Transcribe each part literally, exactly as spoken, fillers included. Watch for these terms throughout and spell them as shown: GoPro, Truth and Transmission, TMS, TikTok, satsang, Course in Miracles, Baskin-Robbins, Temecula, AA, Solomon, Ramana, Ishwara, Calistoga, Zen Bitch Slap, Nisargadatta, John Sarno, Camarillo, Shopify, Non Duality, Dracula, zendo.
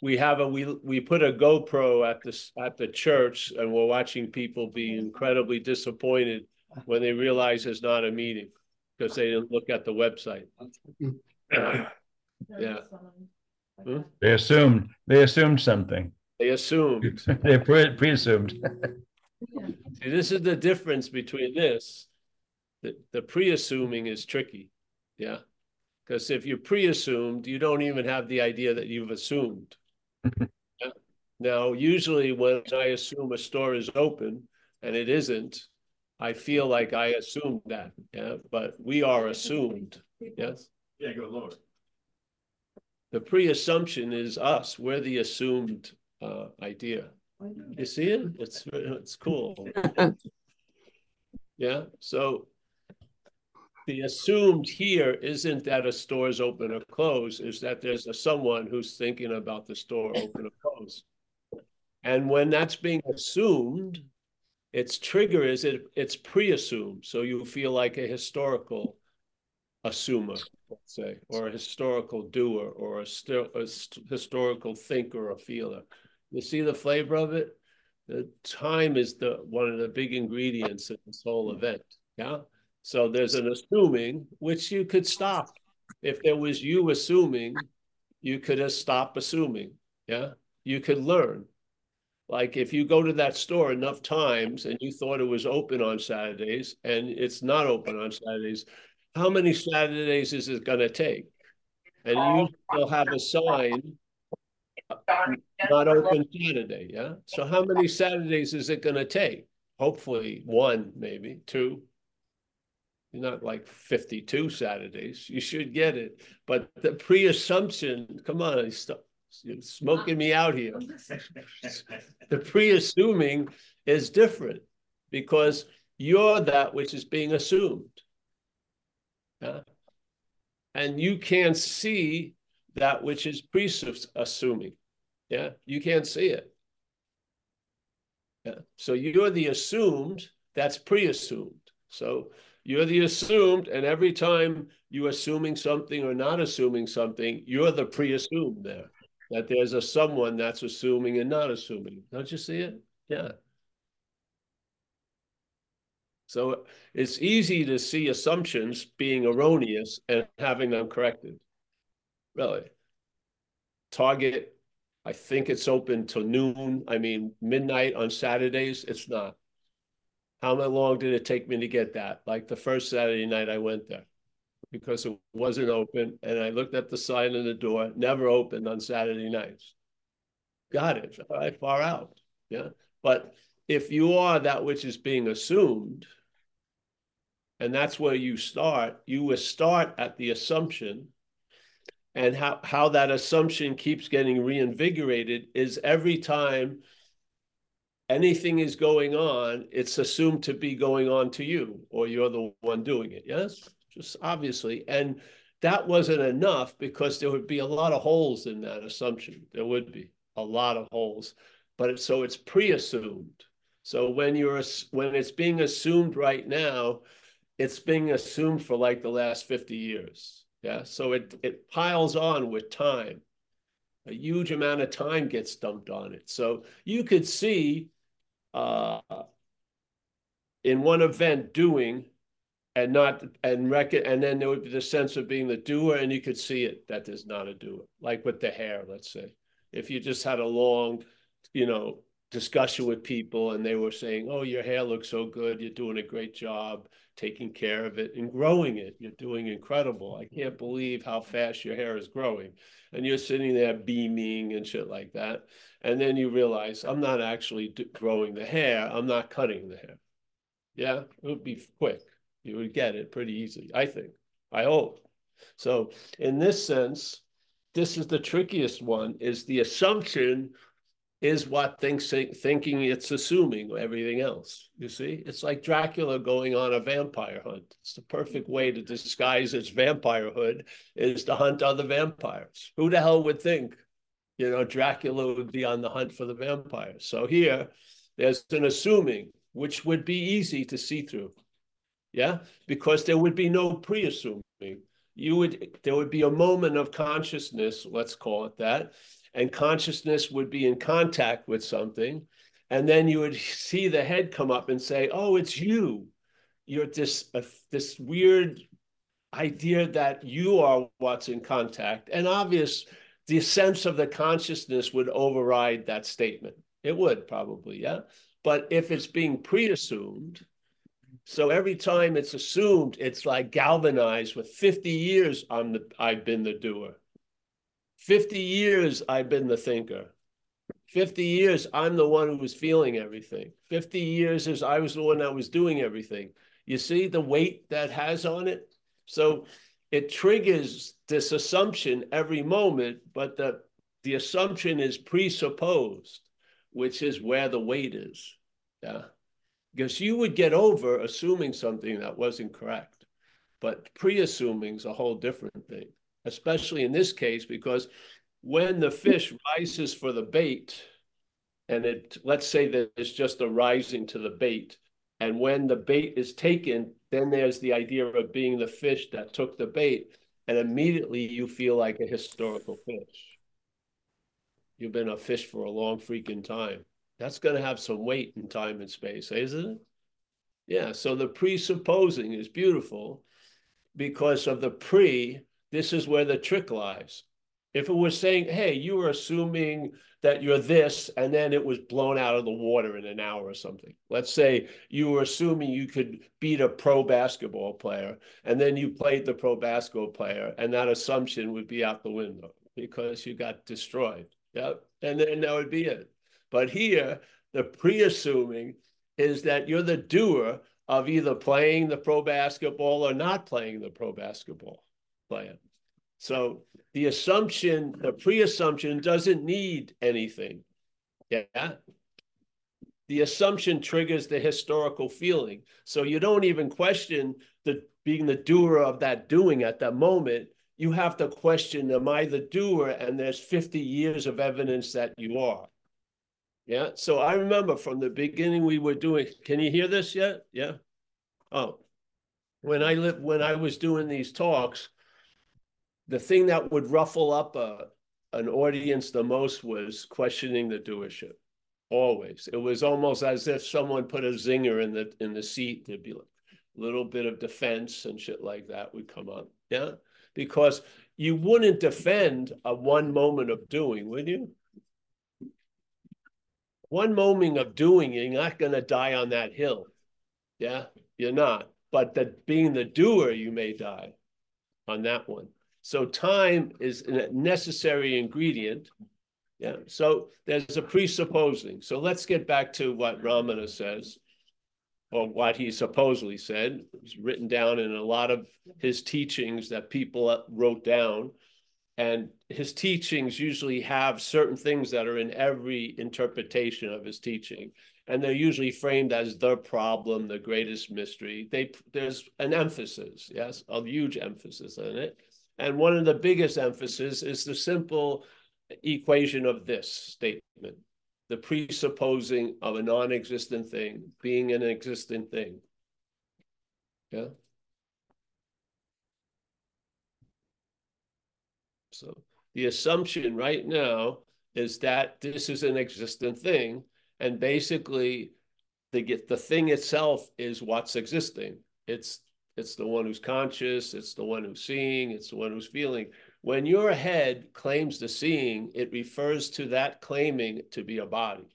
we have a we we put a GoPro at this at the church, and we're watching people be incredibly disappointed when they realize it's not a meeting because they didn't look at the website. Yeah. Hmm? They assumed. They assumed something. They assumed. They pre- pre-assumed. See, this is the difference between this. The, the pre-assuming is tricky. Yeah. Because if you're pre-assumed, you don't even have the idea that you've assumed. Yeah? Now, usually when I assume a store is open and it isn't, I feel like I assumed that. Yeah. But we are assumed. Yes. Yeah, go lower. The pre-assumption is us. We're the assumed uh, idea. You see it? It's it's cool. Yeah. So the assumed here isn't that a store is open or closed, is that there's a someone who's thinking about the store open or closed. And when that's being assumed, its trigger is it it's pre-assumed. So you feel like a historical assumer, let's say, or a historical doer, or a, st- a st- historical thinker or feeler. You see the flavor of it? The time is the one of the big ingredients in this whole event. Yeah. So there's an assuming, which you could stop. If there was you assuming, you could have stopped assuming. Yeah. You could learn. Like if you go to that store enough times and you thought it was open on Saturdays and it's not open on Saturdays, how many Saturdays is it going to take? And you will have a sign, not open Saturday, yeah? So how many Saturdays is it going to take? Hopefully one, maybe two. Not like fifty-two Saturdays. You should get it. But the pre-assumption, come on, you're smoking me out here. The pre-assuming is different because you're that which is being assumed. Yeah. And you can't see that which is pre-assuming. Yeah, you can't see it. Yeah. So you're the assumed, that's pre-assumed. So you're the assumed, and every time you're assuming something or not assuming something, you're the pre-assumed there. That there's a someone that's assuming and not assuming. Don't you see it? Yeah. So it's easy to see assumptions being erroneous and having them corrected. Really. Target, I think it's open till noon. I mean, midnight on Saturdays, it's not. How long did it take me to get that? Like the first Saturday night I went there because it wasn't open. And I looked at the sign on the door, never opened on Saturday nights. Got it. All right, far out. Yeah. But if you are that which is being assumed, and that's where you start, you will start at the assumption, and how, how that assumption keeps getting reinvigorated is every time anything is going on, it's assumed to be going on to you, or you're the one doing it, yes? Just obviously. And that wasn't enough because there would be a lot of holes in that assumption. There would be a lot of holes, but it, so it's pre-assumed. So when you're when it's being assumed right now, it's being assumed for like the last fifty years. Yeah. So it, it piles on with time. A huge amount of time gets dumped on it. So you could see uh, in one event doing and not and record, and then there would be the sense of being the doer, and you could see it that there's not a doer, like with the hair, let's say. If you just had a long, you know, discussion with people and they were saying, oh, your hair looks so good. You're doing a great job taking care of it and growing it. You're doing incredible. I can't believe how fast your hair is growing. And you're sitting there beaming and shit like that. And then you realize I'm not actually do- growing the hair. I'm not cutting the hair. Yeah, it would be quick. You would get it pretty easily, I think. I hope. So in this sense, this is the trickiest one, is the assumption is what thinks, thinking it's assuming everything else, you see? It's like Dracula going on a vampire hunt. It's the perfect way to disguise its vampirehood is to hunt other vampires. Who the hell would think, you know, Dracula would be on the hunt for the vampires? So here, there's an assuming, which would be easy to see through, yeah? Because there would be no pre-assuming. You would, there would be a moment of consciousness, let's call it that, and consciousness would be in contact with something. And then you would see the head come up and say, oh, it's you. You're this, uh, this weird idea that you are what's in contact. And obvious, the sense of the consciousness would override that statement. It would probably, yeah. But if it's being pre-assumed, so every time it's assumed, it's like galvanized with fifty years I'm the, I've been the doer. fifty years I've been the thinker. fifty years I'm the one who was feeling everything. fifty years is I was the one that was doing everything. You see the weight that has on it? So it triggers this assumption every moment, but the, the assumption is presupposed, which is where the weight is. Yeah. Because you would get over assuming something that wasn't correct, but pre-assuming is a whole different thing, especially in this case, because when the fish rises for the bait, and it, let's say that it's just a rising to the bait, and when the bait is taken, then there's the idea of being the fish that took the bait, and immediately you feel like a historical fish. You've been a fish for a long freaking time. That's going to have some weight in time and space, isn't it? Yeah, so the presupposing is beautiful because of the pre, this is where the trick lies. If it was saying, hey, you were assuming that you're this, and then it was blown out of the water in an hour or something. Let's say you were assuming you could beat a pro basketball player, and then you played the pro basketball player, and that assumption would be out the window because you got destroyed. Yep, and then that would be it. But here, the pre-assuming is that you're the doer of either playing the pro basketball or not playing the pro basketball player. So the assumption, the pre-assumption doesn't need anything. Yeah. The assumption triggers the historical feeling. So you don't even question the being the doer of that doing at that moment. You have to question, am I the doer? And there's fifty years of evidence that you are. Yeah, so I remember from the beginning we were doing, can you hear this yet? Yeah. Oh, when I lived, when I was doing these talks, the thing that would ruffle up a, an audience the most was questioning the doership, always. It was almost as if someone put a zinger in the, in the seat. There'd be a little bit of defense and shit like that would come up, yeah? Because you wouldn't defend a one moment of doing, would you? One moment of doing, you're not going to die on that hill. Yeah, you're not. But the, being the doer, you may die on that one. So time is a necessary ingredient. Yeah. So there's a presupposing. So let's get back to what Ramana says, or what he supposedly said. It's written down in a lot of his teachings that people wrote down. And his teachings usually have certain things that are in every interpretation of his teaching. And they're usually framed as the problem, the greatest mystery. They, there's an emphasis, yes, a huge emphasis in it. And one of the biggest emphasis is the simple equation of this statement, the presupposing of a non-existent thing being an existent thing. Yeah. So the assumption right now is that this is an existent thing, and basically the get the thing itself is what's existing. It's it's the one who's conscious, it's the one who's seeing, it's the one who's feeling. When your head claims the seeing, it refers to that claiming to be a body.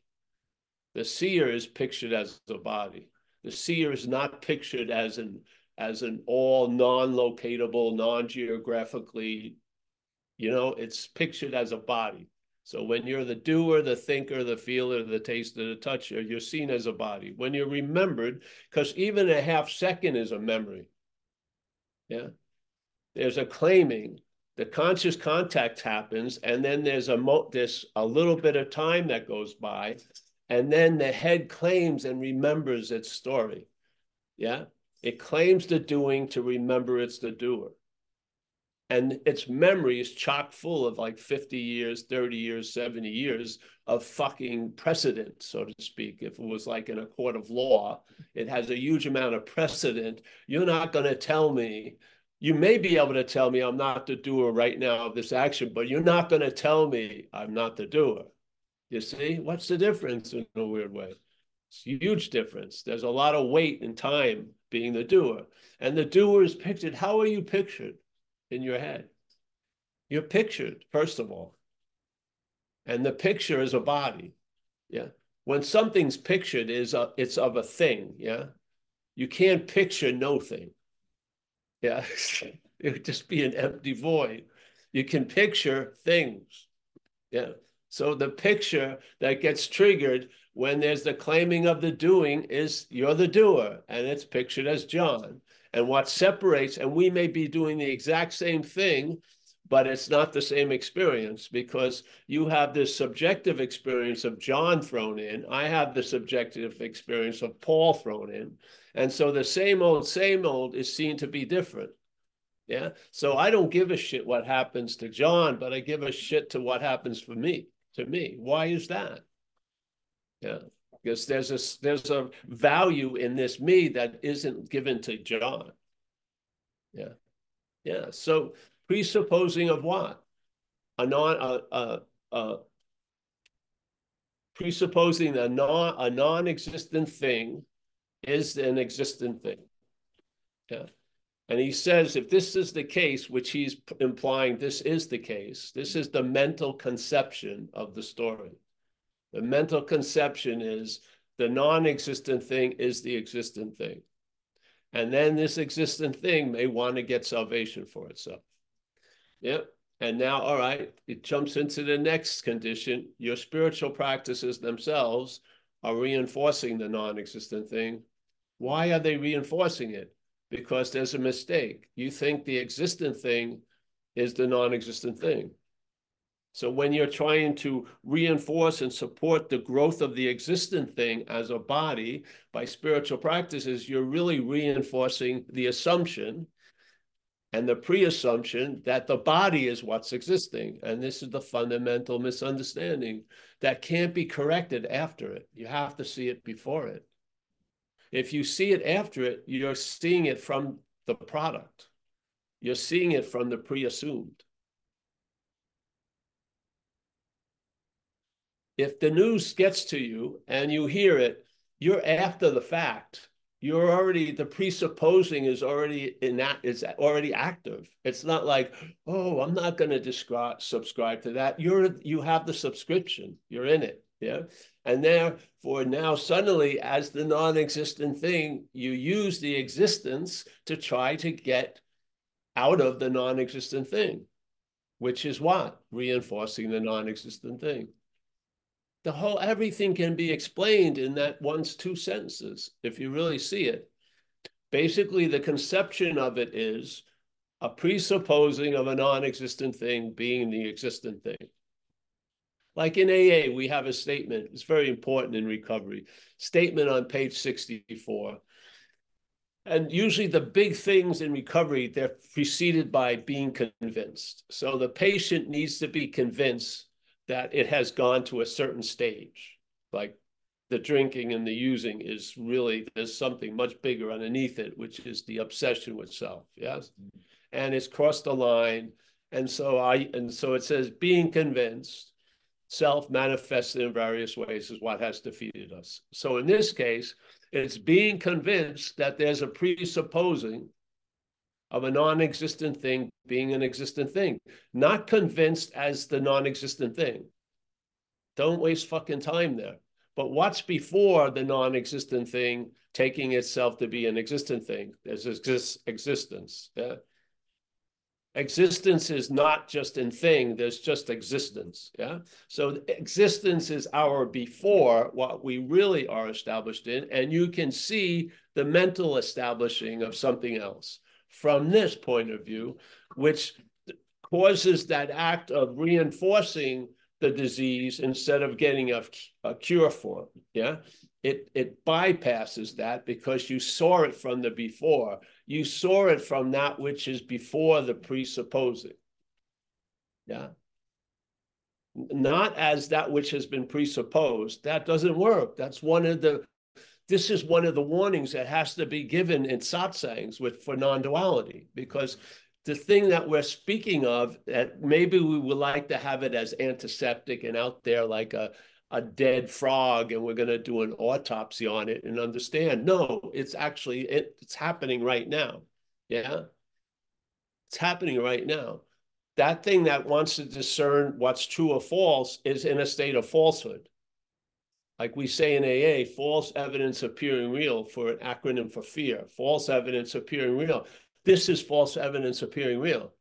The seer is pictured as the body. The seer is not pictured as an as an all non-locatable, non-geographically. You know, it's pictured as a body. So when you're the doer, the thinker, the feeler, the taster, the toucher, you're seen as a body. When you're remembered, because even a half second is a memory. Yeah. There's a claiming. The conscious contact happens, and then there's a, mo there's a little bit of time that goes by, and then the head claims and remembers its story. Yeah. It claims the doing to remember it's the doer. And its memory is chock full of like fifty years, thirty years, seventy years of fucking precedent, so to speak. If it was like in a court of law, it has a huge amount of precedent. You're not going to tell me you may be able to tell me I'm not the doer right now of this action, but you're not going to tell me I'm not the doer. You see, what's the difference in a weird way? It's a huge difference. There's a lot of weight and time being the doer. And the doer is pictured. How are you pictured in your head? You're pictured, first of all. And the picture is a body. Yeah. When something's pictured, is a, it's of a thing. Yeah. You can't picture no thing. Yeah. It would just be an empty void. You can picture things. Yeah. So the picture that gets triggered when there's the claiming of the doing is you're the doer, and it's pictured as John. And what separates, and we may be doing the exact same thing, but it's not the same experience, because you have this subjective experience of John thrown in. I have the subjective experience of Paul thrown in. And so the same old, same old is seen to be different. Yeah. So I don't give a shit what happens to John, but I give a shit to what happens for me, to me. Why is that? Yeah. Because there's a, there's a value in this me that isn't given to John. Yeah. Yeah. So presupposing of what? A non, a, a, a presupposing a non, a non-existent thing is an existent thing. Yeah. And he says, if this is the case, which he's implying this is the case, this is the mental conception of the story. The mental conception is the non-existent thing is the existent thing. And then this existent thing may want to get salvation for itself. Yep. And now, all right, it jumps into the next condition. Your spiritual practices themselves are reinforcing the non-existent thing. Why are they reinforcing it? Because there's a mistake. You think the existent thing is the non-existent thing. So when you're trying to reinforce and support the growth of the existent thing as a body by spiritual practices, you're really reinforcing the assumption and the pre-assumption that the body is what's existing. And this is the fundamental misunderstanding that can't be corrected after it. You have to see it before it. If you see it after it, you're seeing it from the product. You're seeing it from the pre-assumed. If the news gets to you and you hear it, you're after the fact. You're already, the presupposing is already in that, is already active. It's not like, oh, I'm not going to subscribe to that. You're, you have the subscription. You're in it. Yeah. And therefore now suddenly as the non-existent thing, you use the existence to try to get out of the non-existent thing, which is what? Reinforcing the non-existent thing. The whole, everything can be explained in that one's two sentences, if you really see it. Basically, the conception of it is a presupposing of a non-existent thing being the existent thing. Like in A A, we have a statement. It's very important in recovery. Statement on page sixty-four. And usually the big things in recovery, they're preceded by being convinced. So the patient needs to be convinced that it has gone to a certain stage. Like the drinking and the using is really, there's something much bigger underneath it, which is the obsession with self, yes? Mm-hmm. And it's crossed the line. And so I, and so it says, being convinced, self manifests in various ways is what has defeated us. So in this case, it's being convinced that there's a presupposing of a non-existent thing being an existent thing, not convinced as the non-existent thing. Don't waste fucking time there. But what's before the non-existent thing taking itself to be an existent thing? There's exist existence. Yeah? Existence is not just in thing, there's just existence. Yeah. So existence is our before what we really are established in, and you can see the mental establishing of something else from this point of view, which causes that act of reinforcing the disease instead of getting a, a cure for it. Yeah. It, it bypasses that because you saw it from the before. You saw it from that which is before the presupposing. Yeah. Not as that which has been presupposed. That doesn't work. That's one of the this is one of the warnings that has to be given in satsangs with, for non-duality, because the thing that we're speaking of, that maybe we would like to have it as antiseptic and out there like a, a dead frog, and we're going to do an autopsy on it and understand. No, it's actually, it, it's happening right now. Yeah. It's happening right now. That thing that wants to discern what's true or false is in a state of falsehood. Like we say in A A, false evidence appearing real, for an acronym for fear. False evidence appearing real. This is false evidence appearing real.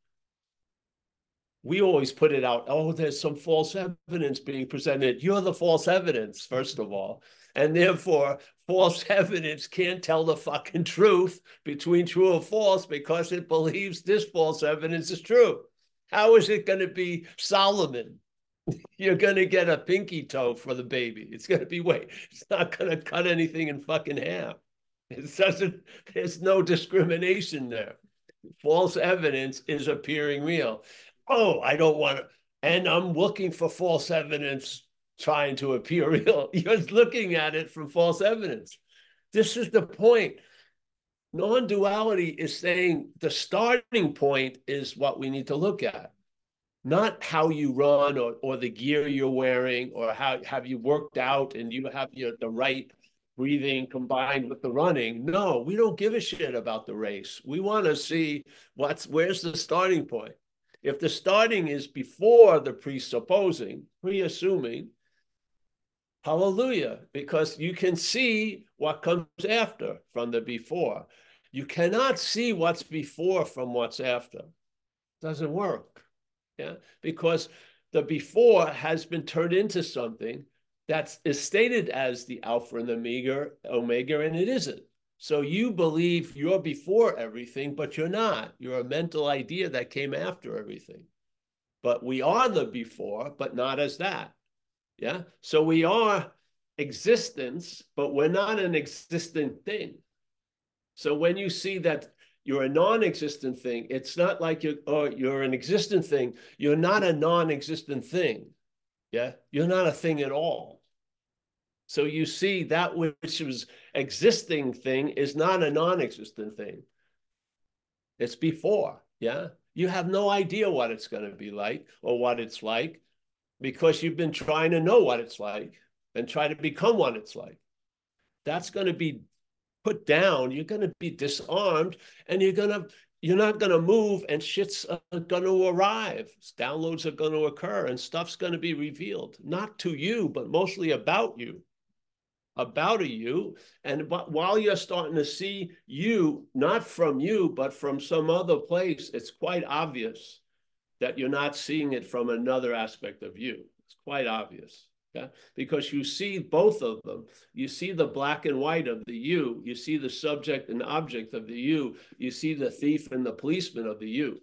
We always put it out, oh, there's some false evidence being presented. You're the false evidence, first of all. And therefore, false evidence can't tell the fucking truth between true or false, because it believes this false evidence is true. How is it going to be Solomon? You're going to get a pinky toe for the baby. It's going to be, wait, it's not going to cut anything in fucking half. It doesn't, there's no discrimination there. False evidence is appearing real. Oh, I don't want to, and I'm looking for false evidence trying to appear real. You're looking at it from false evidence. This is the point. Non-duality is saying the starting point is what we need to look at, not how you run or, or the gear you're wearing, or how have you worked out and you have your, the right breathing combined with the running. No, we don't give a shit about the race. We want to see what's, where's the starting point. If the starting is before the presupposing, pre-assuming, hallelujah, because you can see what comes after from the before. You cannot see what's before from what's after. It doesn't work, yeah, because the before has been turned into something that is stated as the Alpha and the Omega, Omega, and it isn't. So you believe you're before everything, but you're not. You're a mental idea that came after everything. But we are the before, but not as that. Yeah. So we are existence, but we're not an existent thing. So when you see that you're a non-existent thing, it's not like you're, or you're an existent thing. You're not a non-existent thing. Yeah. You're not a thing at all. So you see that which was existing thing is not a non-existent thing. It's before. Yeah. You have no idea what it's going to be like or what it's like, because you've been trying to know what it's like and try to become what it's like. That's going to be put down. You're going to be disarmed, and you're going to, you're not going to move, and shit's going to arrive. Downloads are going to occur, and stuff's going to be revealed, not to you, but mostly about you, about a you. And while you're starting to see you, not from you, but from some other place, it's quite obvious that you're not seeing it from another aspect of you. It's quite obvious, okay? Because you see both of them. You see the black and white of the you. You see the subject and object of the you. You see the thief and the policeman of the you,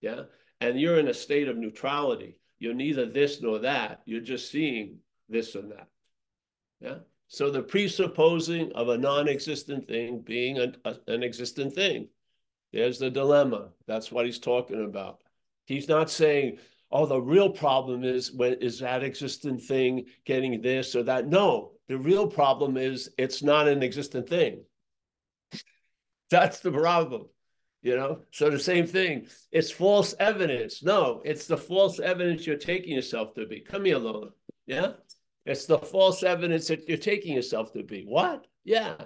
yeah? And you're in a state of neutrality. You're neither this nor that. You're just seeing this and that, yeah? So the presupposing of a non-existent thing being an, a, an existent thing. There's the dilemma. That's what he's talking about. He's not saying, oh, the real problem is, when is that existent thing getting this or that? No, the real problem is it's not an existent thing. That's the problem, you know? So the same thing, it's false evidence. No, it's the false evidence you're taking yourself to be. Come here, Lola, yeah? It's the false evidence that you're taking yourself to be. What? Yeah.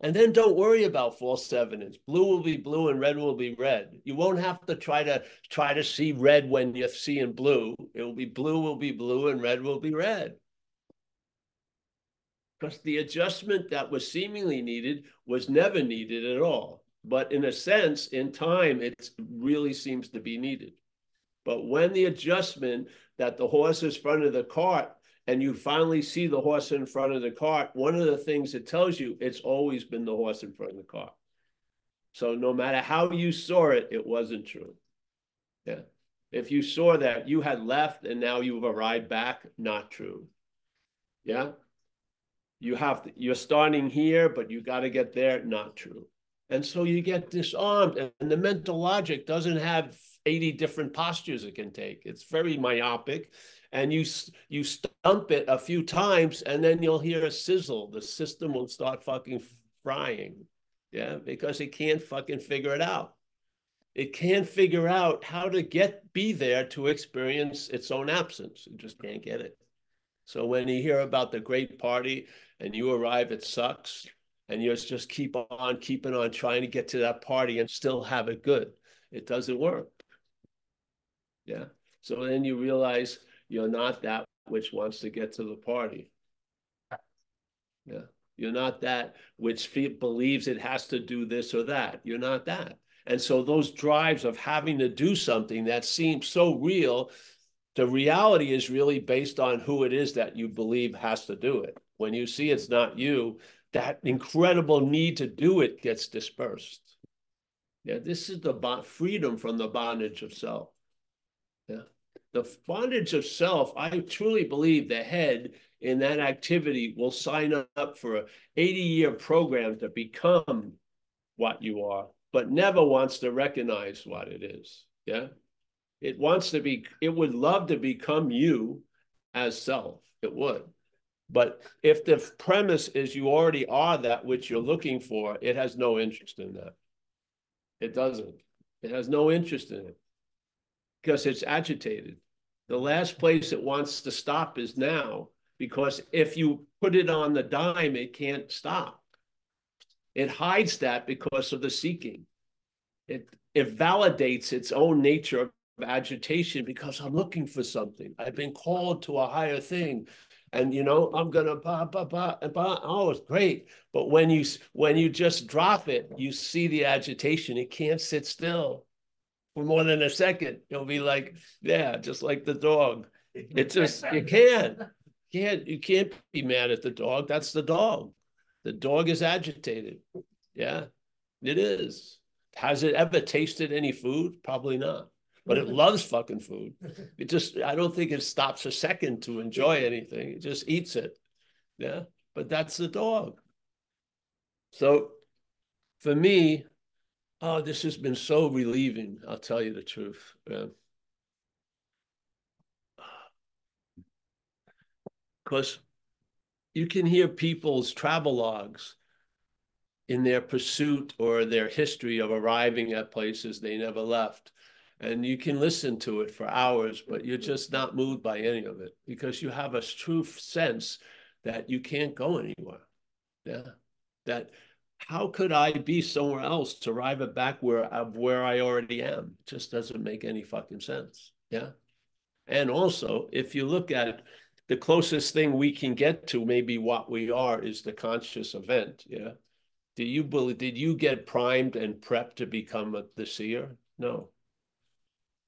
And then don't worry about false evidence. Blue will be blue and red will be red. You won't have to try to try to see red when you're seeing blue. It will be blue will be blue and red will be red. Because the adjustment that was seemingly needed was never needed at all. But in a sense, in time, it really seems to be needed. But when the adjustment that the horse is in front of the cart, and you finally see the horse in front of the cart, one of the things it tells you, it's always been the horse in front of the cart. So no matter how you saw it, it wasn't true. Yeah. If you saw that, you had left and now you've arrived back, not true. Yeah. You have to, you're starting here, but you got to get there, not true. And so you get disarmed, and the mental logic doesn't have eighty different postures it can take. It's very myopic. and you you stump it a few times, and then you'll hear a sizzle. The system will start fucking frying, yeah, because it can't fucking figure it out. It can't figure out how to get be there to experience its own absence. It just can't get it. So when you hear about the great party and you arrive, it sucks, and you just keep on keeping on trying to get to that party and still have it good. It doesn't work. Yeah. So then you realize you're not that which wants to get to the party. Yeah. You're not that which believes it has to do this or that. You're not that. And so those drives of having to do something that seems so real, the reality is really based on who it is that you believe has to do it. When you see it's not you, that incredible need to do it gets dispersed. Yeah, this is the bo- freedom from the bondage of self. Yeah, the bondage of self, I truly believe the head in that activity will sign up for an eighty-year program to become what you are, but never wants to recognize what it is. Yeah, it wants to be, it would love to become you as self, it would. But if the premise is you already are that which you're looking for, it has no interest in that. It doesn't, it has no interest in it because it's agitated. The last place it wants to stop is now, because if you put it on the dime, it can't stop. It hides that because of the seeking. It, it validates its own nature of agitation because I'm looking for something. I've been called to a higher thing. And, you know, I'm going to bah, bah, bah, bah. Oh, it's great. But when you, when you just drop it, you see the agitation. It can't sit still for more than a second. You'll be like, yeah, just like the dog. It just, you can't. You can't, you can't be mad at the dog. That's the dog. The dog is agitated. Yeah, it is. Has it ever tasted any food? Probably not. But it loves fucking food. It just, I don't think it stops a second to enjoy anything. It just eats it. Yeah, but that's the dog. So for me, oh, this has been so relieving. I'll tell you the truth. Yeah. Because you can hear people's travelogues in their pursuit or their history of arriving at places they never left. And you can listen to it for hours, but you're just not moved by any of it because you have a true sense that you can't go anywhere. Yeah. That how could I be somewhere else to arrive at back where, where I already am? It just doesn't make any fucking sense. Yeah. And also, if you look at it, the closest thing we can get to maybe what we are is the conscious event. Yeah. Do you believe, did you get primed and prepped to become a, the seer? No.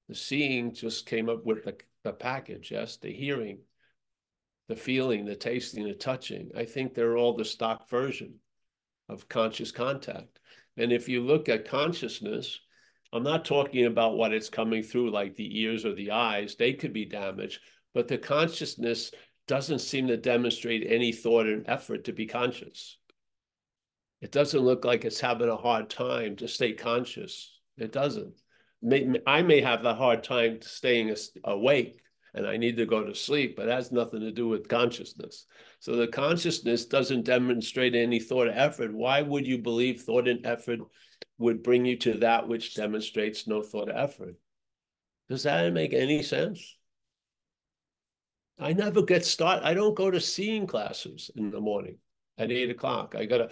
The seeing just came up with the, the package. Yes. The hearing, the feeling, the tasting, the touching. I think they're all the stock version of conscious contact. And if you look at consciousness, I'm not talking about what it's coming through, like the ears or the eyes, they could be damaged. But the consciousness doesn't seem to demonstrate any thought and effort to be conscious. It doesn't look like it's having a hard time to stay conscious. It doesn't. I may have a hard time staying awake and I need to go to sleep, but it has nothing to do with consciousness. So the consciousness doesn't demonstrate any thought or effort. Why would you believe thought and effort would bring you to that which demonstrates no thought or effort? Does that make any sense? I never get started. I don't go to seeing classes in the morning at eight o'clock. I gotta,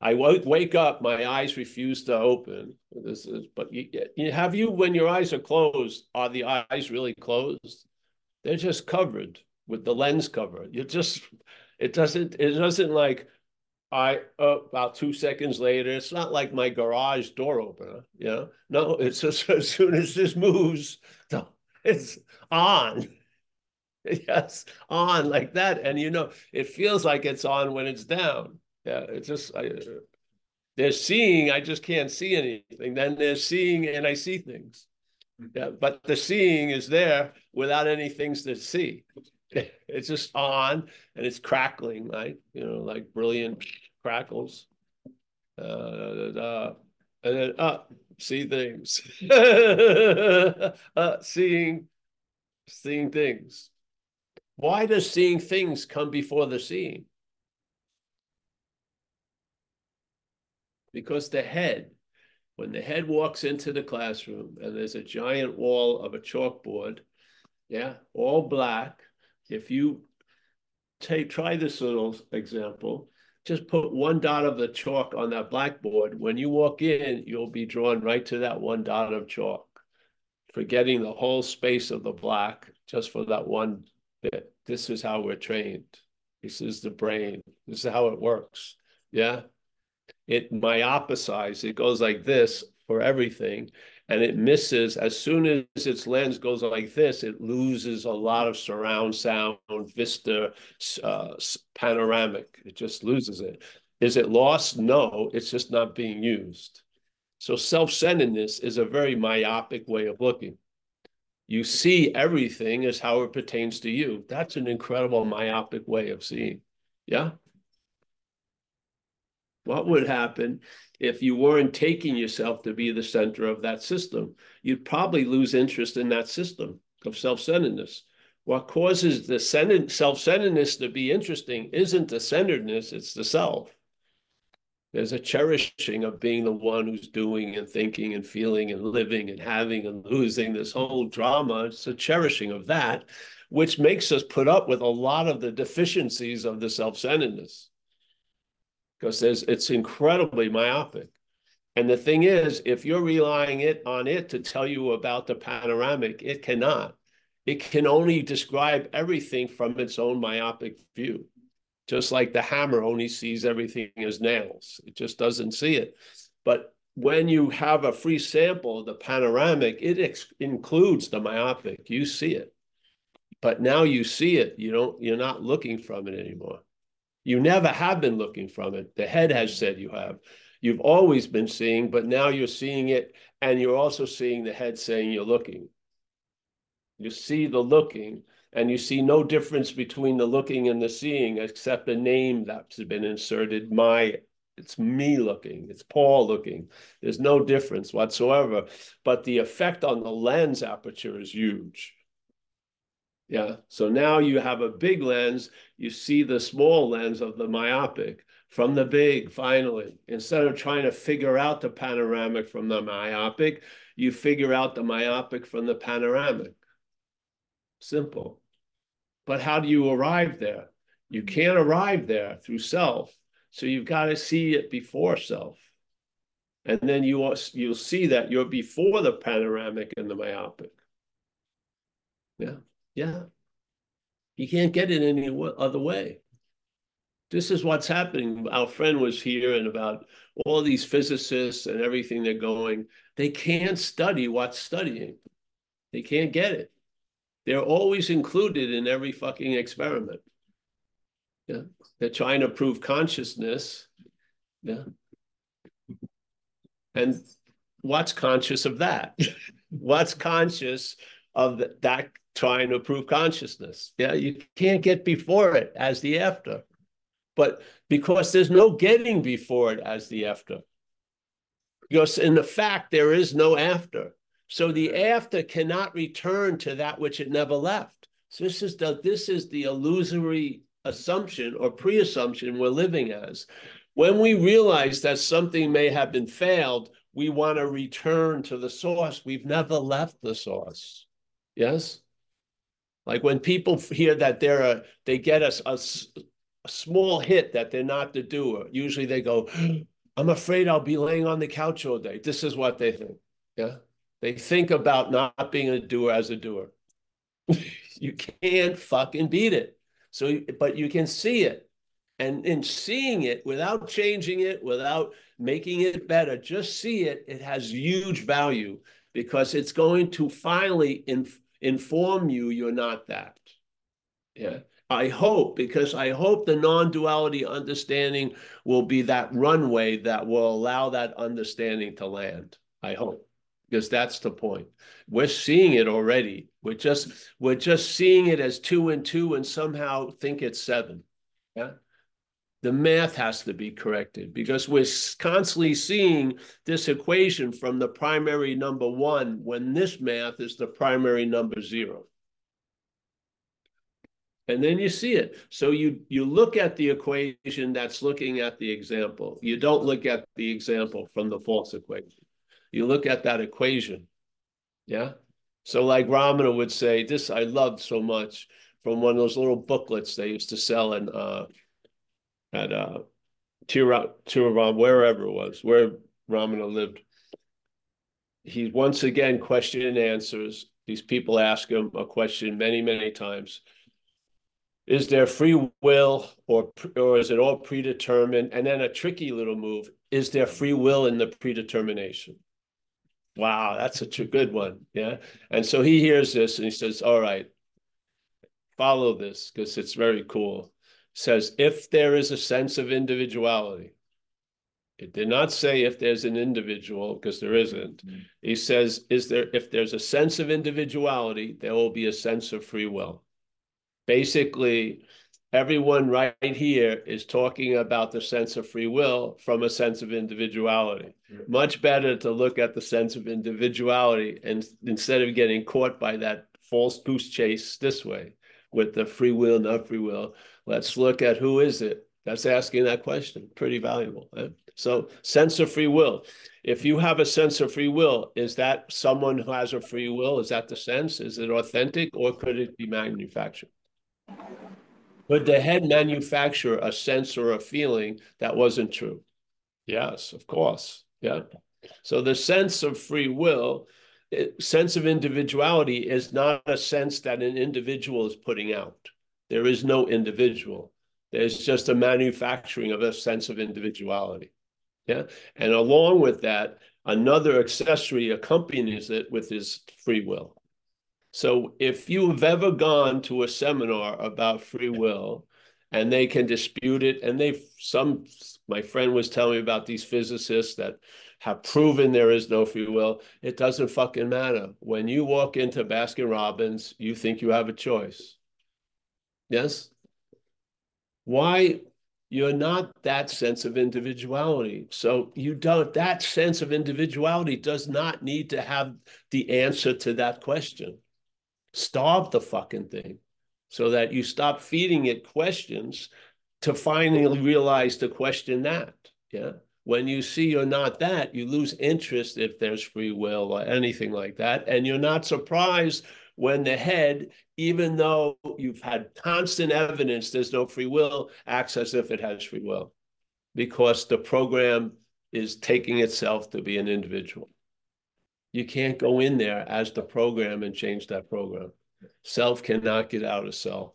I wake up, my eyes refuse to open. This is, but you, you, have you, when your eyes are closed, are the eyes really closed? They're just covered with the lens cover. You just, it doesn't, it doesn't like, I, uh, about two seconds later, it's not like my garage door opener, you know? No, it's just as soon as this moves, it's on. Yes, on like that. And, you know, it feels like it's on when it's down. Yeah, it's just, I, they're seeing, I just can't see anything. Then they're seeing and I see things. Yeah, but the seeing is there without any things to see. It's just on and it's crackling, like, you know, like brilliant crackles. Uh, uh, and then, uh, see things. uh, seeing, seeing things. Why does seeing things come before the seeing? Because the head, when the head walks into the classroom and there's a giant wall of a chalkboard, yeah, all black. If you take, try this little example, just put one dot of the chalk on that blackboard. When you walk in, you'll be drawn right to that one dot of chalk, forgetting the whole space of the black just for that one bit. This is how we're trained. This is the brain. This is how it works. Yeah. It myopicizes. It goes like this for everything. And it misses, as soon as its lens goes like this, it loses a lot of surround sound, vista, uh, panoramic. It just loses it. Is it lost? No, it's just not being used. So self-centeredness is a very myopic way of looking. You see everything as how it pertains to you. That's an incredible myopic way of seeing. Yeah? What would happen if you weren't taking yourself to be the center of that system? You'd probably lose interest in that system of self-centeredness. What causes the self-centeredness to be interesting isn't the centeredness, it's the self. There's a cherishing of being the one who's doing and thinking and feeling and living and having and losing, this whole drama. It's a cherishing of that, which makes us put up with a lot of the deficiencies of the self-centeredness. Because there's, it's incredibly myopic. And the thing is, if you're relying it on it to tell you about the panoramic, it cannot. It can only describe everything from its own myopic view. Just like the hammer only sees everything as nails. It just doesn't see it. But when you have a free sample of the panoramic, it ex includes the myopic. You see it. But now you see it. You don't, you're not looking from it anymore. You never have been looking from it. The head has said you have. You've always been seeing, but now you're seeing it, and you're also seeing the head saying you're looking. You see the looking, and you see no difference between the looking and the seeing, except a name that's been inserted. My, it's me looking. It's Paul looking. There's no difference whatsoever. But the effect on the lens aperture is huge. Yeah, so now you have a big lens, you see the small lens of the myopic from the big, finally. Instead of trying to figure out the panoramic from the myopic, you figure out the myopic from the panoramic. Simple. But how do you arrive there? You can't arrive there through self, so you've got to see it before self. And then you are, you'll see that you're before the panoramic and the myopic. Yeah. Yeah, you can't get it any other way. This is what's happening. Our friend was here, and about all these physicists and everything they're going, they can't study what's studying. They can't get it. They're always included in every fucking experiment. Yeah, they're trying to prove consciousness. Yeah, and what's conscious of that? What's conscious of the, that? Trying to prove consciousness. Yeah, you can't get before it as the after. But because there's no getting before it as the after. Because in the fact, there is no after. So the after cannot return to that which it never left. So this is the, this is the illusory assumption or pre-assumption we're living as. When we realize that something may have been failed, we want to return to the source. We've never left the source. Yes? Like when people hear that they're a, they get a, a, a small hit that they're not the doer, usually they go, I'm afraid I'll be laying on the couch all day. This is what they think. Yeah, they think about not being a doer as a doer. You can't fucking beat it. So, but you can see it. And in seeing it, without changing it, without making it better, just see it, it has huge value because it's going to finally inform inform you you're not that. Yeah, I hope, because I hope the non-duality understanding will be that runway that will allow that understanding to land. I hope, because that's the point. We're seeing it already. We're just, we're just seeing it as two and two and somehow think it's seven. Yeah. The math has to be corrected because we're constantly seeing this equation from the primary number one when this math is the primary number zero. And then you see it. So you, you look at the equation that's looking at the example. You don't look at the example from the false equation. You look at that equation. Yeah. So like Ramana would say, this I loved so much from one of those little booklets they used to sell in uh, at uh, Tiruvan, wherever it was, where Ramana lived. He once again question and answers. These people ask him a question many, many times. Is there free will, or, or is it all predetermined? And then a tricky little move, is there free will in the predetermination? Wow, that's such a good one, yeah? And so he hears this and he says, all right, follow this because it's very cool. It says, if there is a sense of individuality, it did not say if there's an individual, because there isn't. Mm-hmm. He says, is there, if there's a sense of individuality, there will be a sense of free will. Basically, everyone right here is talking about the sense of free will from a sense of individuality. Yeah. Much better to look at the sense of individuality and instead of getting caught by that false goose chase this way with the free will, not free will, let's look at who is it that's asking that question. Pretty valuable. Right? So sense of free will. If you have a sense of free will, is that someone who has a free will? Is that the sense? Is it authentic or could it be manufactured? Could the head manufacture a sense or a feeling that wasn't true? Yes, of course. Yeah. So the sense of free will, it, sense of individuality is not a sense that an individual is putting out. There is no individual. There's just a manufacturing of a sense of individuality. Yeah. And along with that, another accessory accompanies it with his free will. So if you've ever gone to a seminar about free will and they can dispute it, and they some, my friend was telling me about these physicists that have proven there is no free will, it doesn't fucking matter. When you walk into Baskin-Robbins, you think you have a choice. Yes? Why? You're not that sense of individuality. So you don't, that sense of individuality does not need to have the answer to that question. Starve the fucking thing so that you stop feeding it questions to finally realize to question that. Yeah. When you see you're not that, you lose interest if there's free will or anything like that. And you're not surprised when the head, even though you've had constant evidence there's no free will, acts as if it has free will because the program is taking itself to be an individual. You can't go in there as the program and change that program. Self cannot get out of self.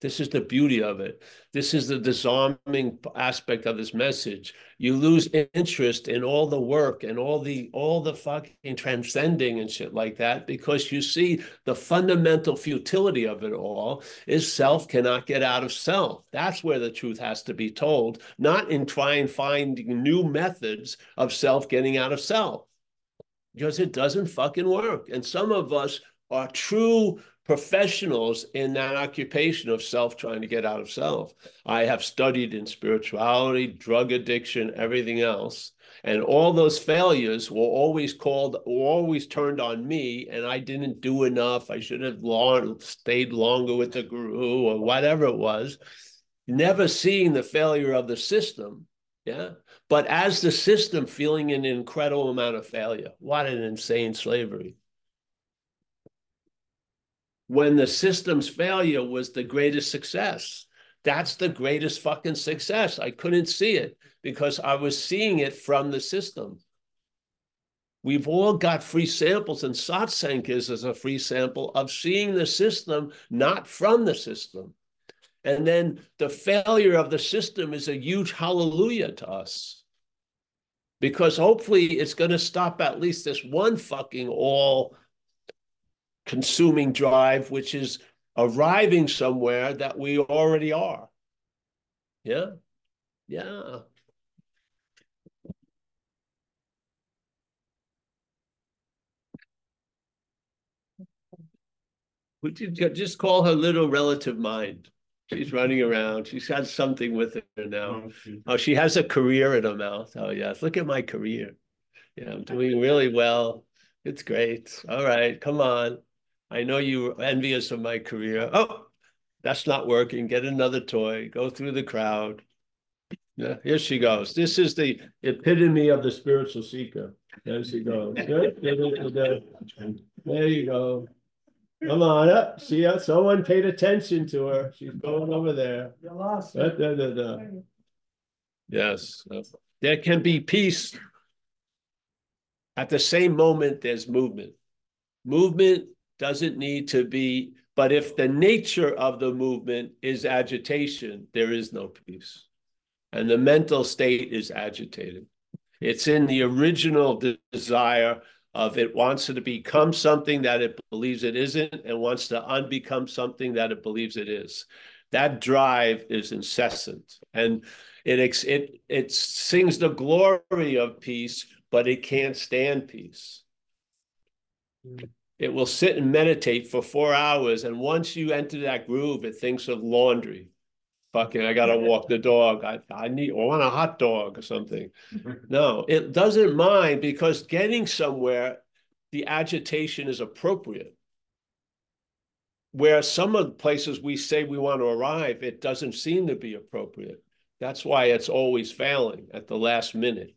This is the beauty of it. This is the disarming aspect of this message. You lose interest in all the work and all the all the fucking transcending and shit like that because you see the fundamental futility of it all is self cannot get out of self. That's where the truth has to be told, not in trying to find new methods of self getting out of self because it doesn't fucking work. And some of us are true professionals in that occupation of self trying to get out of self. I have studied in spirituality, drug addiction, everything else. And all those failures were always called, were always turned on me. And I didn't do enough. I should have long, stayed longer with the guru or whatever it was. Never seeing the failure of the system. Yeah. But as the system feeling an incredible amount of failure. What an insane slavery. When the system's failure was the greatest success. That's the greatest fucking success. I couldn't see it because I was seeing it from the system. We've all got free samples, and satsang is a free sample of seeing the system, not from the system. And then the failure of the system is a huge hallelujah to us because hopefully it's going to stop at least this one fucking all consuming drive, which is arriving somewhere that we already are. Yeah. Yeah. Would you just call her little relative mind? She's running around. She's got something with her now. Oh, she has a career in her mouth. Oh, yes. Look at my career. Yeah, I'm doing really well. It's great. All right. Come on. I know you were envious of my career. Oh, That's not working. Get another toy. Go through the crowd. Yeah, here she goes. This is the epitome of the spiritual seeker. There she goes. There you go. Come on up. See, someone paid attention to her. She's going over there. You lost her. Da, da, da, da. Yes. There can be peace. At the same moment, there's movement. Movement doesn't need to be, but if the nature of the movement is agitation, there is no peace. And the mental state is agitated. It's in the original de- desire of it wants to become something that it believes it isn't and wants to unbecome something that it believes it is. That drive is incessant. And it, it, it sings the glory of peace, but it can't stand peace. It will sit and meditate for four hours. And once you enter that groove, it thinks of laundry. Fucking, I got to walk the dog. I, I need, I want a hot dog or something. No, it doesn't mind because getting somewhere, the agitation is appropriate. Where some of the places we say we want to arrive, it doesn't seem to be appropriate. That's why it's always failing at the last minute.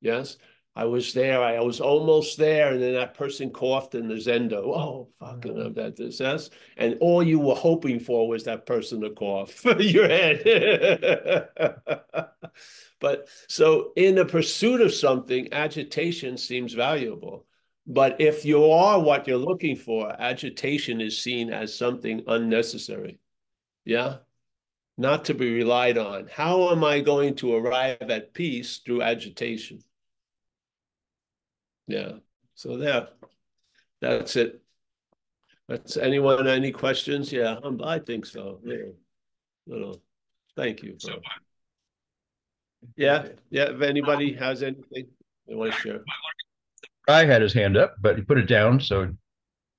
Yes, I was there. I was almost there. And then that person coughed in the zendo. Oh, fucking mm-hmm. that this, yes. And all you were hoping for was that person to cough your head. But so in the pursuit of something, agitation seems valuable. But if you are what you're looking for, agitation is seen as something unnecessary. Yeah. Not to be relied on. How am I going to arrive at peace through agitation? Yeah, so there, that's it. That's anyone, any questions? Yeah, um, I think so. Yeah. No, no. Thank you. So, yeah, yeah, if anybody has anything they want to share. I had his hand up, but he put it down, so.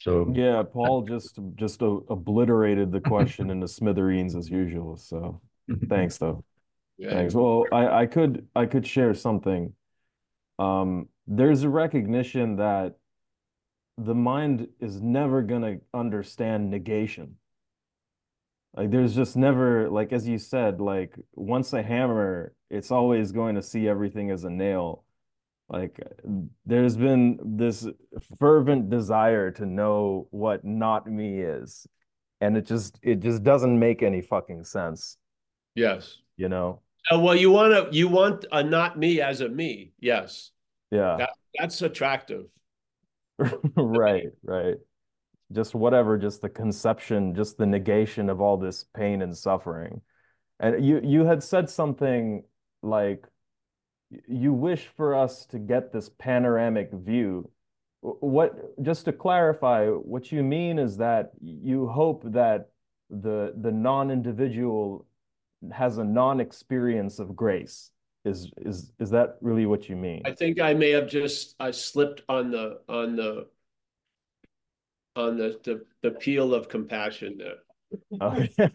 So yeah, Paul just just uh, obliterated the question into smithereens as usual, so thanks though. Yeah. Thanks. Well, I, I could I could share something. Um, there's a recognition that the mind is never gonna understand negation. Like there's just never, like as you said, like once a hammer, it's always going to see everything as a nail. Like there's been this fervent desire to know what not me is, and it just it just doesn't make any fucking sense. Yes, you know. Uh, well, you want to you want a not me as a me. Yes. Yeah, that, that's attractive. Right, right. Just whatever, just the conception, just the negation of all this pain and suffering. And you you had said something like, you wish for us to get this panoramic view. What, just to clarify, what you mean is that you hope that the the non-individual has a non-experience of grace. Is is is that really what you mean? I think I may have just I slipped on the on the on the the, the peel of compassion there. Oh, yeah.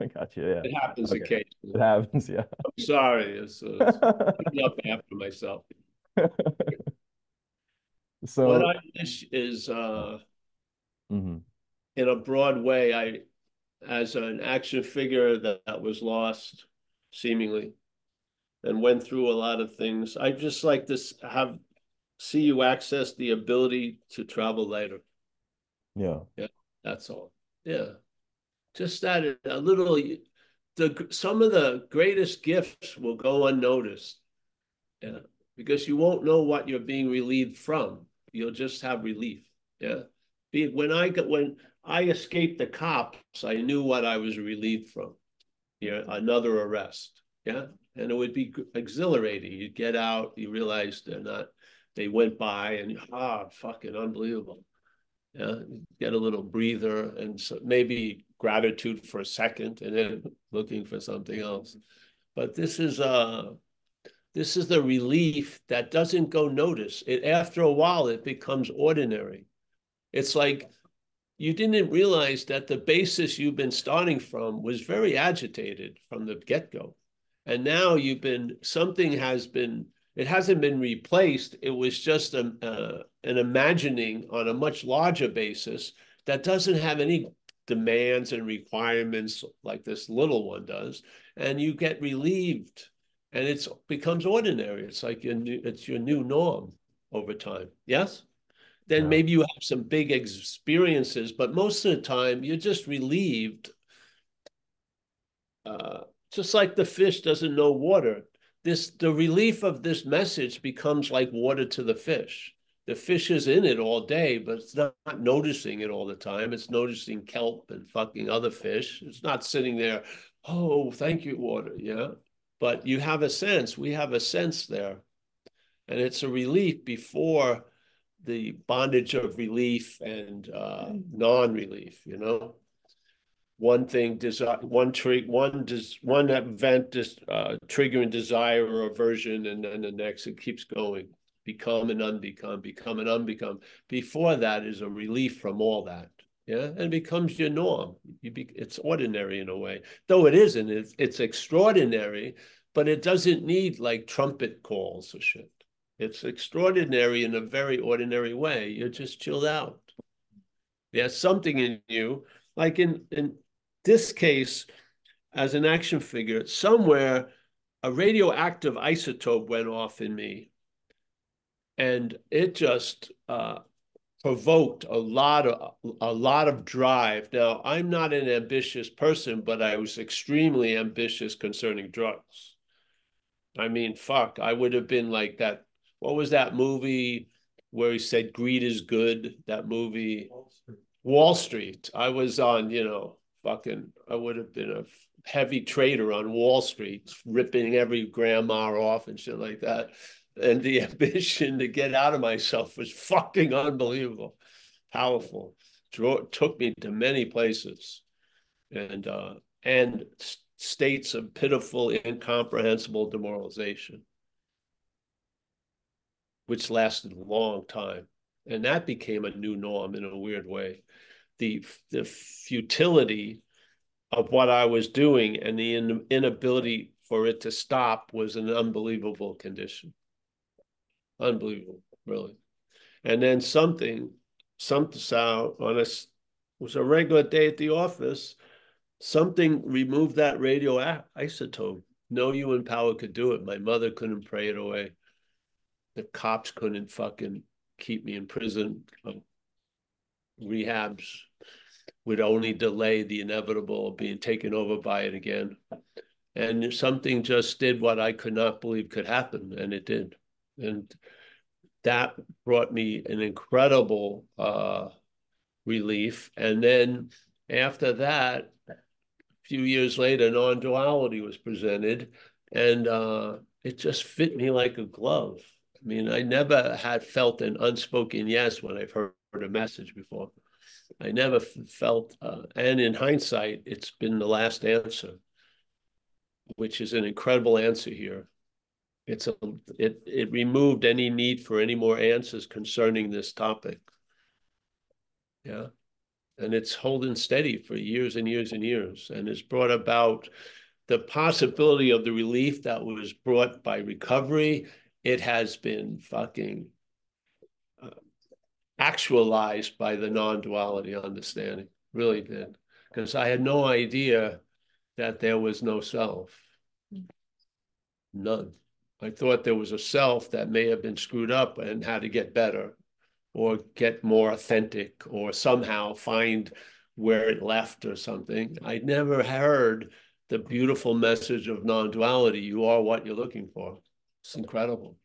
I got you. Yeah, it happens okay. Occasionally. It happens. Yeah. I'm sorry. It's, uh, it's up after myself. So what I wish is, uh, mm-hmm. in a broad way, I, as an action figure that, that was lost, seemingly. And went through a lot of things. I just like to have see you access the ability to travel later. Yeah, yeah, that's all. Yeah, just that a little. The some of the greatest gifts will go unnoticed, yeah, because you won't know what you're being relieved from. You'll just have relief. Yeah, when I got when I escaped the cops, I knew what I was relieved from. Yeah, another arrest. Yeah. And it would be exhilarating. You'd get out, you realize they're not, they went by and, ah, fucking unbelievable. Yeah, you get a little breather and so maybe gratitude for a second and then looking for something else. But this is, uh, this is the relief that doesn't go notice. It, after a while, it becomes ordinary. It's like you didn't realize that the basis you've been starting from was very agitated from the get-go. And now you've been, something has been, it hasn't been replaced. It was just a, uh, an imagining on a much larger basis that doesn't have any demands and requirements like this little one does, and you get relieved, and it becomes ordinary. It's like your new, it's your new norm over time. Yes? Then yeah. Maybe you have some big experiences, but most of the time you're just relieved. Uh, just like the fish doesn't know water, this the relief of this message becomes like water to the fish. The fish is in it all day, but it's not, not noticing it all the time. It's noticing kelp and fucking other fish. It's not sitting there, oh, thank you, water, yeah? But you have a sense. We have a sense there. And it's a relief before the bondage of relief and uh, non-relief, you know? One thing, desire, one trick, one does, one event, uh, triggering desire or aversion, and then the next, it keeps going. Become and unbecome, become and unbecome. Before that is a relief from all that, yeah? And it becomes your norm. You be, it's ordinary in a way. Though it isn't, it's, it's extraordinary, but it doesn't need like trumpet calls or shit. It's extraordinary in a very ordinary way. You're just chilled out. There's something in you, like in, in this case, as an action figure, somewhere a radioactive isotope went off in me. And it just uh, provoked a lot of a lot of drive. Now, I'm not an ambitious person, but I was extremely ambitious concerning drugs. I mean, fuck, I would have been like that. What was that movie where he said greed is good? That movie, Wall Street. Wall Street. I was on, you know, fucking, I would have been a heavy trader on Wall Street, ripping every grandma off and shit like that. And the ambition to get out of myself was fucking unbelievable, powerful. It took me to many places and, uh, and states of pitiful, incomprehensible demoralization, which lasted a long time. And that became a new norm in a weird way. The, the futility of what I was doing and the in, inability for it to stop was an unbelievable condition. Unbelievable, really. And then something, some somehow on a, it was a regular day at the office, something removed that radioisotope. No human power could do it. My mother couldn't pray it away. The cops couldn't fucking keep me in prison. Rehabs would only delay the inevitable being taken over by it again. And something just did what I could not believe could happen, and it did. And that brought me an incredible uh, relief. And then after that, a few years later, non-duality was presented. And uh, it just fit me like a glove. I mean, I never had felt an unspoken yes when I've heard a message before. I never felt, uh, and in hindsight, it's been the last answer, which is an incredible answer here. It's a, it, it removed any need for any more answers concerning this topic. Yeah. And it's holding steady for years and years and years. And it's brought about the possibility of the relief that was brought by recovery. It has been fucking uh, actualized by the non-duality understanding. Really did. Because I had no idea that there was no self. None. I thought there was a self that may have been screwed up and had to get better or get more authentic or somehow find where it left or something. I'd never heard the beautiful message of non-duality. You are what you're looking for. It's incredible.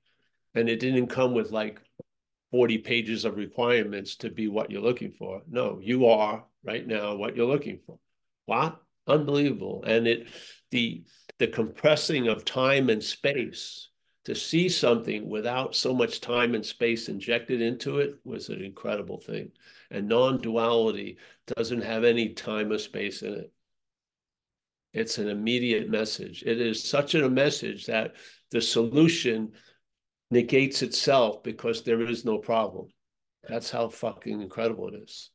And it didn't come with like forty pages of requirements to be what you're looking for. No, you are right now what you're looking for. What? Unbelievable. And it, the... the compressing of time and space to see something without so much time and space injected into it was an incredible thing. And non-duality doesn't have any time or space in it. It's an immediate message. It is such a message that the solution negates itself because there is no problem. That's how fucking incredible it is.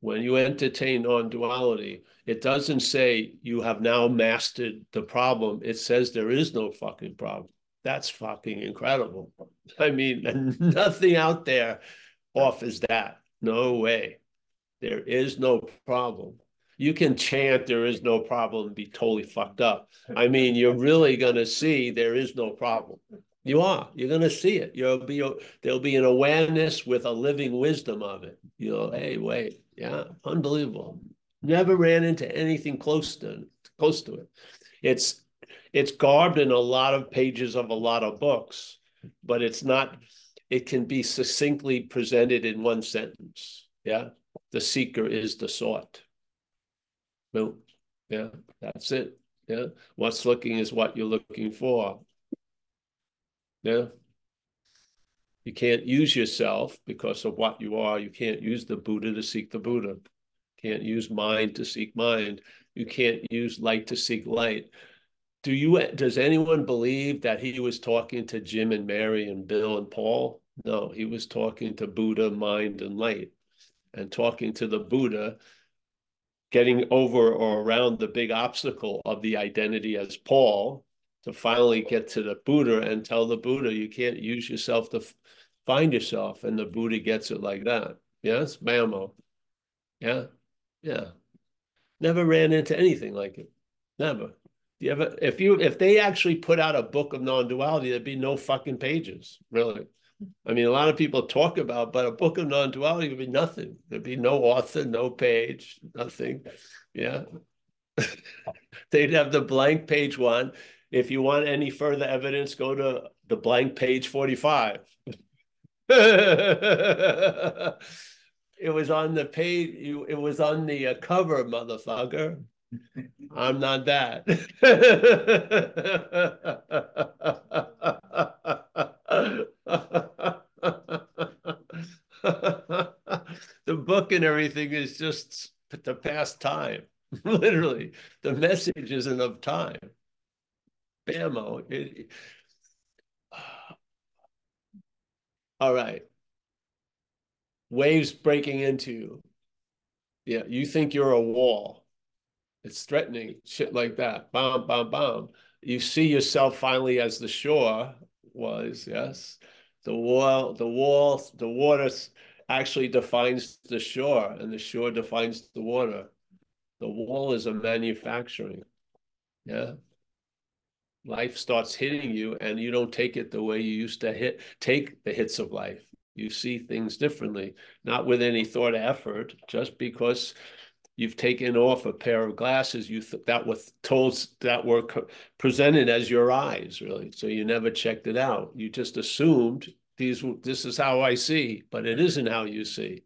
When you entertain non-duality, it doesn't say you have now mastered the problem. It says there is no fucking problem. That's fucking incredible. I mean, nothing out there offers that. No way. There is no problem. you can chant, there is no problem, and be totally fucked up. I mean, you're really going to see there is no problem. You are. You're going to see it. You'll be, there'll be an awareness with a living wisdom of it. You know, hey, wait. Yeah. Unbelievable. Never ran into anything close to, close to it. It's, it's garbed in a lot of pages of a lot of books, but it's not, it can be succinctly presented in one sentence. Yeah. The seeker is the sought. No. Yeah. That's it. Yeah. What's looking is what you're looking for. Yeah. You can't use yourself because of what you are. You can't use the Buddha to seek the Buddha. You can't use mind to seek mind. You can't use light to seek light. Do you, does anyone believe that he was talking to Jim and Mary and Bill and Paul? No, he was talking to Buddha, mind, and light. And talking to the Buddha, getting over or around the big obstacle of the identity as Paul, to finally get to the Buddha and tell the Buddha, you can't use yourself to find yourself. And the Buddha gets it like that. Yes, Mamo. Yeah, yeah. Never ran into anything like it. Never. You ever, if you if they actually put out a book of non-duality, there'd be no fucking pages, really. I mean, a lot of people talk about, but a book of non-duality would be nothing. There'd be no author, no page, nothing. Yeah. They'd have the blank page one. If you want any further evidence, go to the blank page forty-five. It was on the page, you, it was on the uh, cover, motherfucker. I'm not that. The book and everything is just to pass time. Literally, the message isn't of time. Bammo. It, it, all right. Waves breaking into you. Yeah, you think you're a wall. It's threatening, shit like that. Bomb, bomb, bomb. You see yourself finally as the shore was, yes. The wall, the wall, the water actually defines the shore, and the shore defines the water. The wall is a manufacturing, yeah. Life starts hitting you, and you don't take it the way you used to hit, take the hits of life. You see things differently, not with any thought or effort, just because you've taken off a pair of glasses you th that was told that were presented as your eyes, really. So you never checked it out. You just assumed these. This is how I see, but it isn't how you see.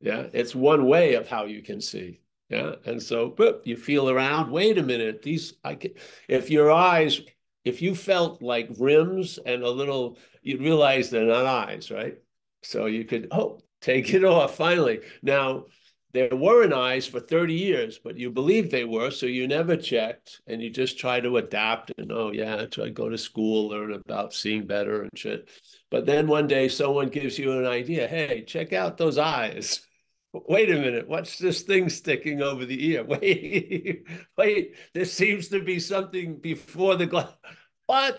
Yeah, it's one way of how you can see. Yeah, and so whoop, you feel around. Wait a minute, these. I can, if your eyes, if you felt like rims and a little, you'd realize they're not eyes, right? So you could oh take it off finally now. There weren't eyes for thirty years, but you believed they were, so you never checked, and you just try to adapt and, oh, yeah, try to go to school, learn about seeing better and shit. But then one day someone gives you an idea. Hey, check out those eyes. Wait a minute. What's this thing sticking over the ear? Wait, wait. There seems to be something before the glass. What?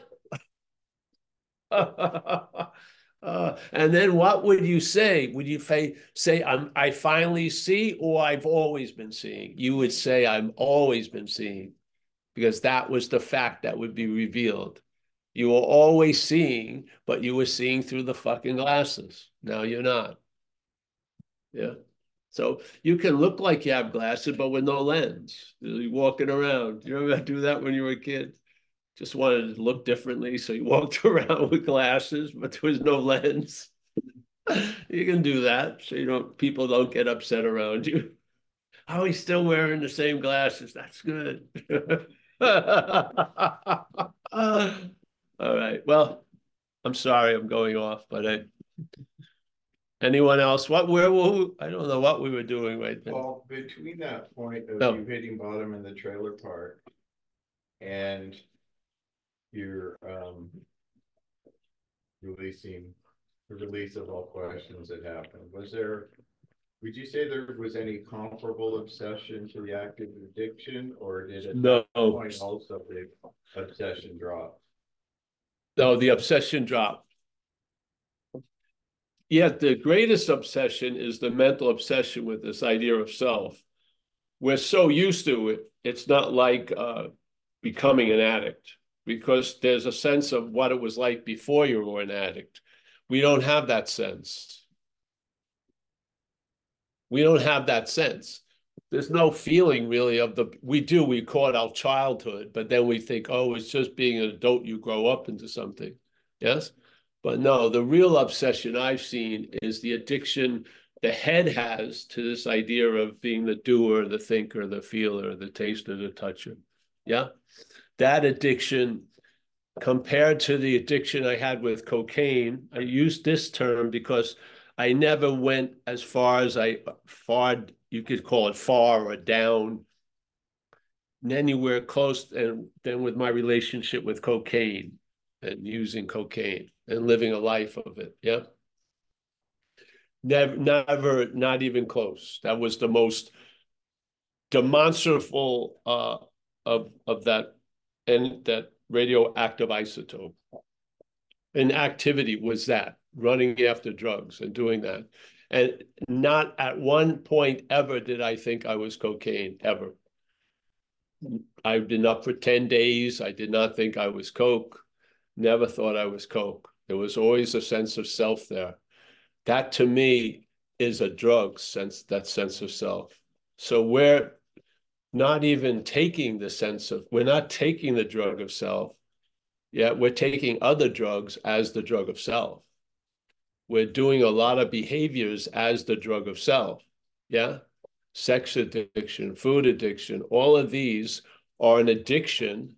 Uh, and then what would you say? Would you say, I'm, I finally see, or I've always been seeing? You would say, I've always been seeing, because that was the fact that would be revealed. You were always seeing, but you were seeing through the fucking glasses. Now you're not. Yeah. So you can look like you have glasses, but with no lens. You're walking around. You ever do that when you were a kid? Just wanted to look differently, so you walked around with glasses, but there was no lens. You can do that, so you don't, people don't get upset around you. Oh, he's still wearing the same glasses. That's good. All right. Well, I'm sorry I'm going off, but I, anyone else? What? Where were we? I don't know what we were doing right there. Well, between that point of no. you hitting bottom in the trailer park and You're um, releasing the release of all questions that happened. Was there, would you say there was any comparable obsession to the active addiction, or did at no. that point also the obsession drop? No, the obsession dropped. Yet the greatest obsession is the mental obsession with this idea of self. we're so used to it, it's not like uh, becoming an addict, because there's a sense of what it was like before you were an addict. We don't have that sense. We don't have that sense. There's no feeling really of the, we do, we call it our childhood, but then we think, oh, it's just being an adult, you grow up into something, yes? But no, the real obsession I've seen is the addiction the head has to this idea of being the doer, the thinker, the feeler, the taster, the toucher, yeah? That addiction, compared to the addiction I had with cocaine, I use this term because I never went as far as I, far, you could call it far or down, anywhere close, and then with my relationship with cocaine and using cocaine and living a life of it, yeah? Never, never, not even close. That was the most demonstrable uh, of, of that, and that radioactive isotope. And activity was that. Running after drugs and doing that. And not at one point ever did I think I was cocaine, ever. I've been up for ten days. I did not think I was coke. Never thought I was coke. There was always a sense of self there. That to me is a drug sense, that sense of self. So we're not even taking the sense of, we're not taking the drug of self, yet we're taking other drugs as the drug of self. We're doing a lot of behaviors as the drug of self, yeah? Sex addiction, food addiction, all of these are an addiction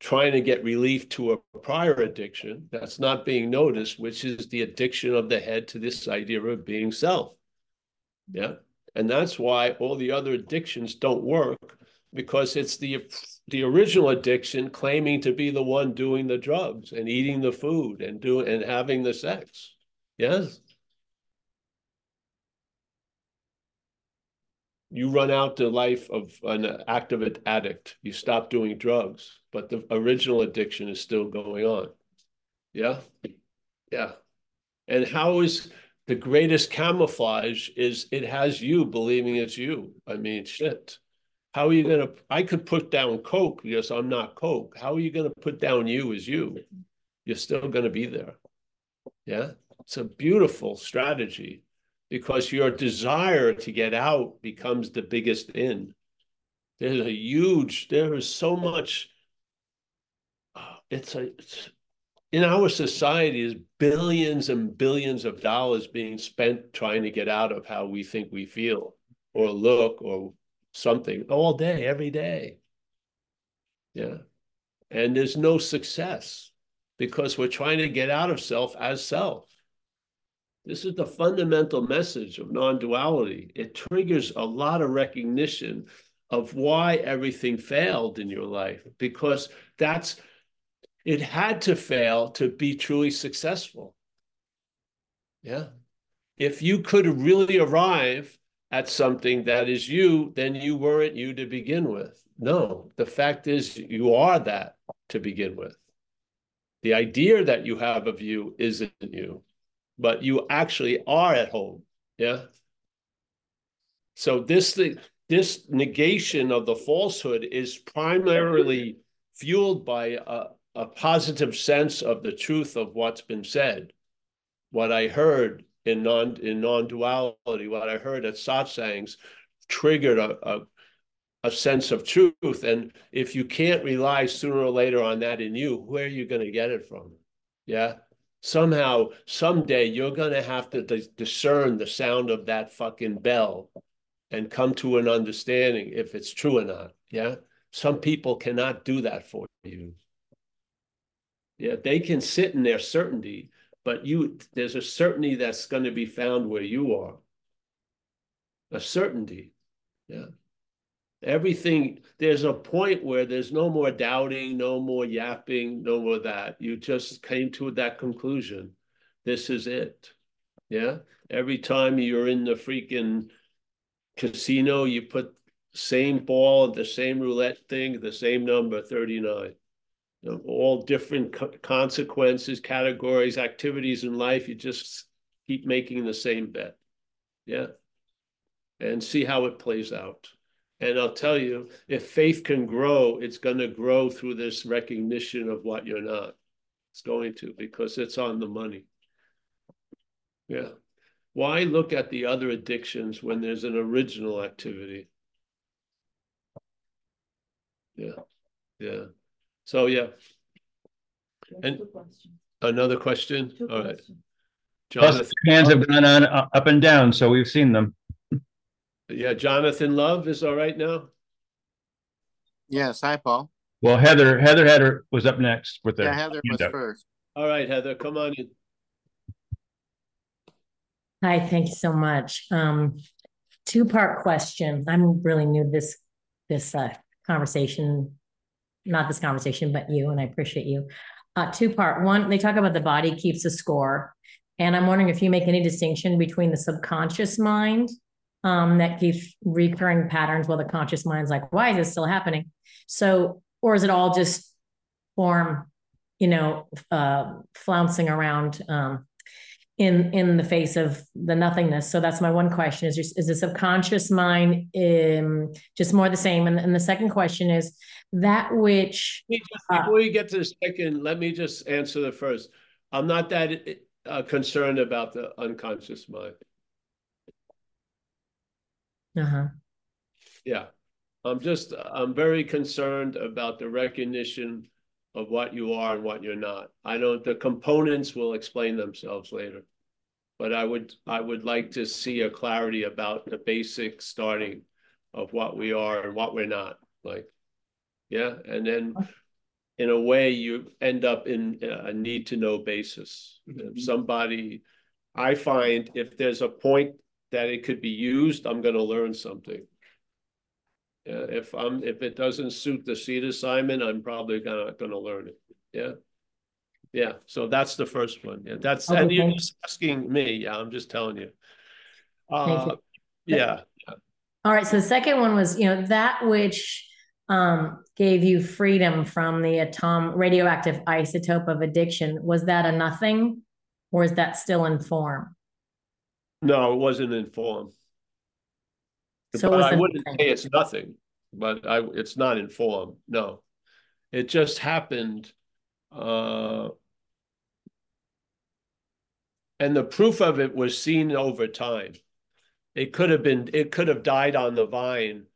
trying to get relief to a prior addiction that's not being noticed, which is the addiction of the head to this idea of being self, yeah? And that's why all the other addictions don't work, because it's the, the original addiction claiming to be the one doing the drugs and eating the food and, do, and having the sex. Yes. You run out the life of an active addict. You stop doing drugs, but the original addiction is still going on. Yeah. Yeah. And how is the greatest camouflage is it has you believing it's you. I mean, shit. How are you going to, I could put down coke. Yes, I'm not coke. How are you going to put down you as you? You're still going to be there. Yeah. It's a beautiful strategy, because your desire to get out becomes the biggest in. There's a huge, there is so much, it's a, it's, in our society is billions and billions of dollars being spent trying to get out of how we think we feel or look or something all day, every day. Yeah. And there's no success because we're trying to get out of self as self. This is the fundamental message of non-duality. It triggers a lot of recognition of why everything failed in your life, because that's, it had to fail to be truly successful. Yeah. If you could really arrive at something that is you, then you weren't you to begin with. No, the fact is you are that to begin with. The idea that you have of you isn't you, but you actually are at home, yeah? So this, this negation of the falsehood is primarily fueled by a, a positive sense of the truth of what's been said. What I heard in non, in non-duality, what I heard at satsangs triggered a, a, a sense of truth. And if you can't rely sooner or later on that in you, where are you going to get it from, yeah? Somehow, someday, you're going to have to discern the sound of that fucking bell and come to an understanding if it's true or not, yeah? Some people cannot do that for you. Yeah, they can sit in their certainty, but you, there's a certainty that's going to be found where you are. A certainty, yeah? Everything, there's a point where there's no more doubting, no more yapping, no more that. You just came to that conclusion. This is it, yeah? Every time you're in the freaking casino, you put same ball, the same roulette thing, the same number, thirty-nine. You know, all different co consequences, categories, activities in life, you just keep making the same bet, yeah? And see how it plays out. And I'll tell you, if faith can grow, it's going to grow through this recognition of what you're not. It's going to, because it's on the money. Yeah. Why look at the other addictions when there's an original activity? Yeah. Yeah. So, yeah. And question. Another question? Two All questions. Right. Jonathan, plus, the hands have gone on uh, up and down, so we've seen them. Yeah, Jonathan Love is all right now. Yes, hi, Paul. Well, Heather, Heather had her, was up next with her. Yeah, Heather was up first. All right, Heather, come on in. Hi, thank you so much. Um, two-part question. I'm really new to this this uh, conversation, not this conversation, but you, and I appreciate you. Uh, two-part. One, they talk about the body keeps a score, and I'm wondering if you make any distinction between the subconscious mind Um, that keeps recurring patterns while the conscious mind's like, why is this still happening? So, or is it all just form, you know, uh, flouncing around um, in in the face of the nothingness? So that's my one question is, is the subconscious mind um, just more the same? And, and the second question is that which... Before you get to the second, let me just answer the first. I'm not that uh, concerned about the unconscious mind. Uh-huh. Yeah, I'm just, I'm very concerned about the recognition of what you are and what you're not. I don't, the components will explain themselves later, but I would, I would like to see a clarity about the basic starting of what we are and what we're not, like, yeah. And then in a way you end up in a need to know basis. Mm-hmm. If somebody, I find if there's a point that it could be used, I'm going to learn something. Yeah, if I'm if it doesn't suit the seat assignment, I'm probably not going to learn it. Yeah, yeah. So that's the first one. Yeah, that's okay. And you're just asking me. Yeah, I'm just telling you. Uh, you. Yeah. All right. So the second one was, you know, that which um, gave you freedom from the atom radioactive isotope of addiction. Was that a nothing, or is that still in form? No, it wasn't in form. So but I wouldn't say it's nothing, but I, it's not in form. No, it just happened. Uh, and the proof of it was seen over time. It could have been, it could have died on the vine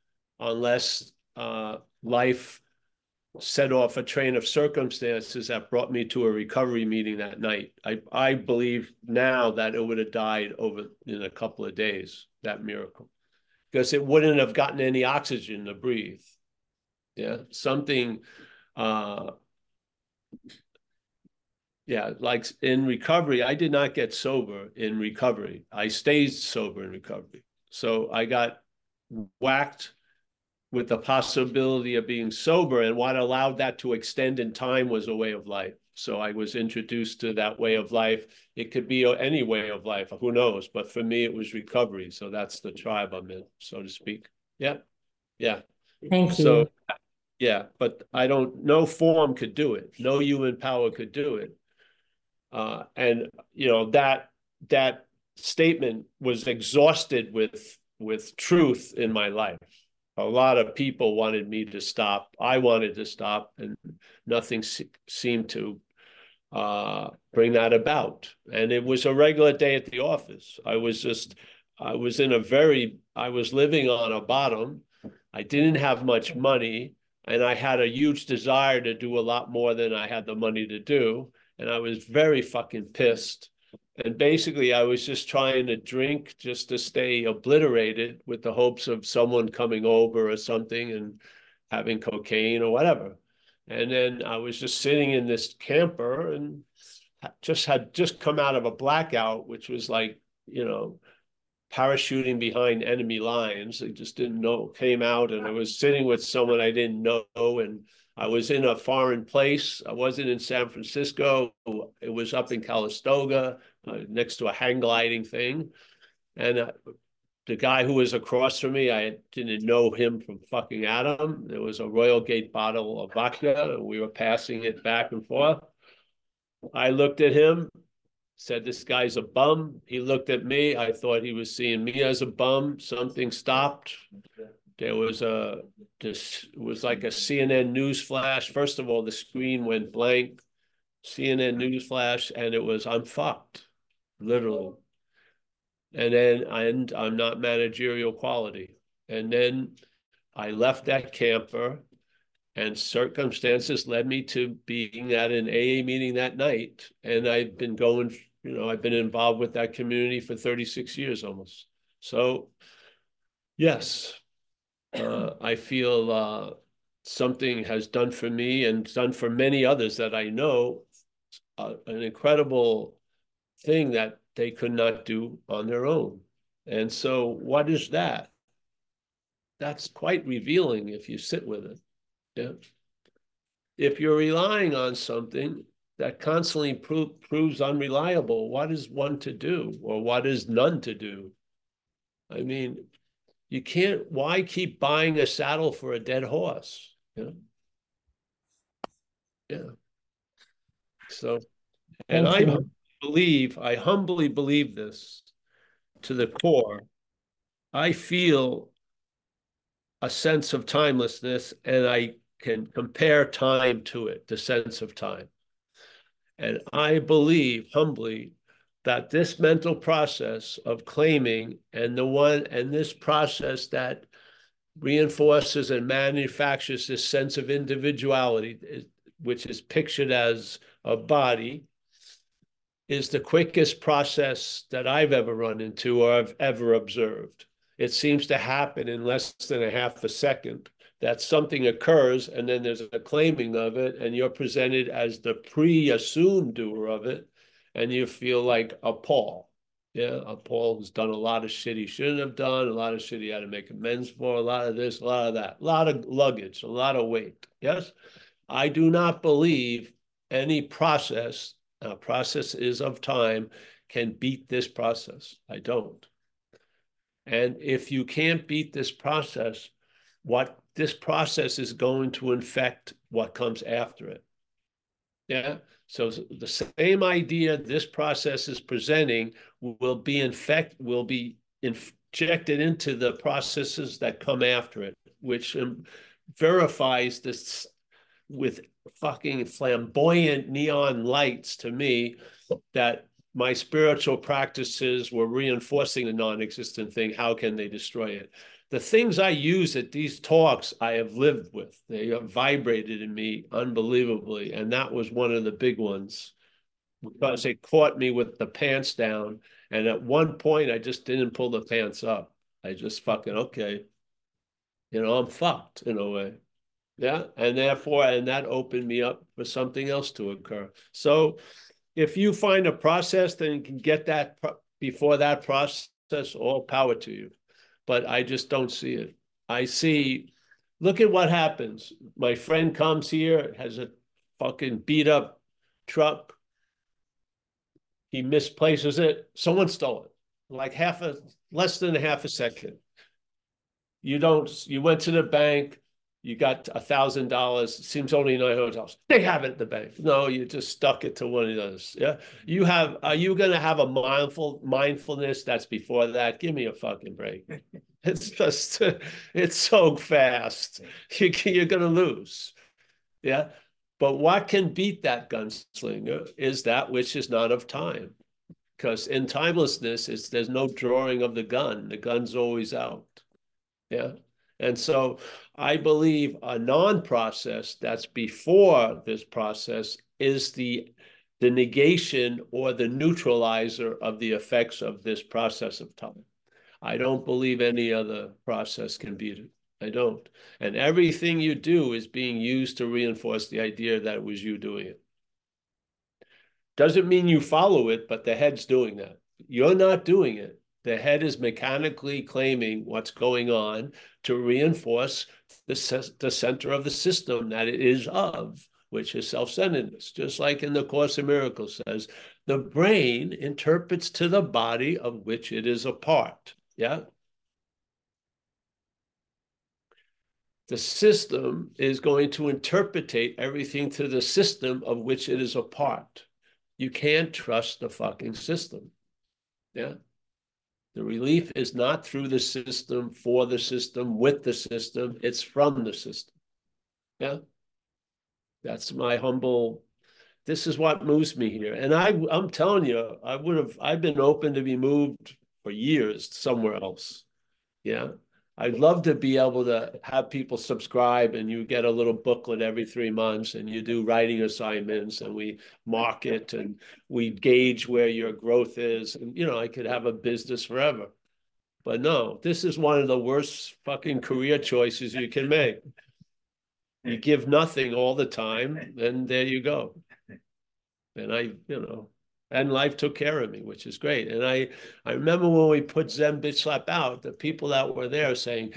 unless uh, life set off a train of circumstances that brought me to a recovery meeting that night. I, I believe now that it would have died over in a couple of days, that miracle, because it wouldn't have gotten any oxygen to breathe. Yeah. Something, uh, yeah, like in recovery, I did not get sober in recovery. I stayed sober in recovery. So I got whacked with the possibility of being sober, and what allowed that to extend in time was a way of life. So I was introduced to that way of life. It could be any way of life, who knows? But for me, it was recovery. So that's the tribe I'm in, so to speak. Yeah, yeah. Thank you. So, yeah, but I don't, no form could do it. No human power could do it. Uh, and, you know, that that statement was exhausted with with truth in my life. A lot of people wanted me to stop. I wanted to stop, and nothing se- seemed to uh, bring that about. And it was a regular day at the office. I was just, I was in a very, I was living on a bottom. I didn't have much money, and I had a huge desire to do a lot more than I had the money to do. And I was very fucking pissed. And basically, I was just trying to drink just to stay obliterated with the hopes of someone coming over or something and having cocaine or whatever. And then I was just sitting in this camper and just had just come out of a blackout, which was like, you know, parachuting behind enemy lines. I just didn't know, came out, and I was sitting with someone I didn't know, and I was in a foreign place. I wasn't in San Francisco. It was up in Calistoga, uh, next to a hang gliding thing. And uh, the guy who was across from me, I didn't know him from fucking Adam. There was a Royal Gate bottle of vodka, and we were passing it back and forth. I looked at him, said, this guy's a bum. He looked at me. I thought he was seeing me as a bum. Something stopped. There was a, this was like a C N N news flash. First of all, the screen went blank, C N N news flash, and it was, I'm fucked, literally. And then and I'm not managerial quality. And then I left that camper, and circumstances led me to being at an A A meeting that night. And I've been going, you know, I've been involved with that community for thirty-six years almost. So yes, uh, I feel uh, something has done for me and done for many others that I know uh, an incredible thing that they could not do on their own. And so what is that? That's quite revealing if you sit with it. Yeah. If you're relying on something that constantly pro proves unreliable, what is one to do, or what is none to do? I mean, you can't, why keep buying a saddle for a dead horse? Yeah. Yeah. So, and I believe, I humbly believe this to the core. I feel a sense of timelessness, and I can compare time to it, the sense of time. And I believe humbly that this mental process of claiming and the one and this process that reinforces and manufactures this sense of individuality, which is pictured as a body, is the quickest process that I've ever run into or I've ever observed. It seems to happen in less than a half a second that something occurs, and then there's a claiming of it, and you're presented as the pre-assumed doer of it, and you feel like a Paul. Yeah, a Paul who's done a lot of shit he shouldn't have done, a lot of shit he had to make amends for, a lot of this, a lot of that, a lot of luggage, a lot of weight. Yes? I do not believe any process, uh, process is of time, can beat this process. I don't. And if you can't beat this process, what this process is going to infect what comes after it. Yeah. So the same idea this process is presenting will be infect, will be injected into the processes that come after it, which verifies this with fucking flamboyant neon lights to me that my spiritual practices were reinforcing the non-existent thing. How can they destroy it? The things I use at these talks, I have lived with. They have vibrated in me unbelievably. And that was one of the big ones, because it caught me with the pants down. And at one point, I just didn't pull the pants up. I just fucking, okay, you know, I'm fucked in a way. Yeah. And therefore, and that opened me up for something else to occur. So, if you find a process, then you can get that before that process, all power to you. But I just don't see it. I see, look at what happens. My friend comes here, has a fucking beat up truck. He misplaces it. Someone stole it. Like half a, less than a half a second. You don't, you went to the bank. You got a thousand dollars. Seems only nine hundred dollars. They have it at the bank. No, you just stuck it to one of those. Yeah, you have. Are you gonna have a mindful mindfulness that's before that? Give me a fucking break. It's just, it's so fast. You, you're gonna lose. Yeah, but what can beat that gunslinger is that which is not of time, because in timelessness, it's there's no drawing of the gun. The gun's always out. Yeah. And so I believe a non-process that's before this process is the, the negation or the neutralizer of the effects of this process of time. I don't believe any other process can beat it. I don't. And everything you do is being used to reinforce the idea that it was you doing it. Doesn't mean you follow it, but the head's doing that. You're not doing it. The head is mechanically claiming what's going on to reinforce the, the center of the system that it is of, which is self-centeredness. Just like in the Course in Miracles says, the brain interprets to the body of which it is a part. Yeah. The system is going to interpretate everything to the system of which it is a part. You can't trust the fucking system. Yeah. The relief is not through the system, for the system, with the system. It's from the system. Yeah. That's my humble, this is what moves me here. And I, I'm telling you, I would have, I've been open to be moved for years somewhere else. Yeah. I'd love to be able to have people subscribe and you get a little booklet every three months and you do writing assignments and we mark it and we gauge where your growth is. And, you know, I could have a business forever. But no, this is one of the worst fucking career choices you can make. You give nothing all the time and there you go. And I, you know, and life took care of me, which is great. And I, I remember when we put Zen Bitch Slap out, the people that were there saying,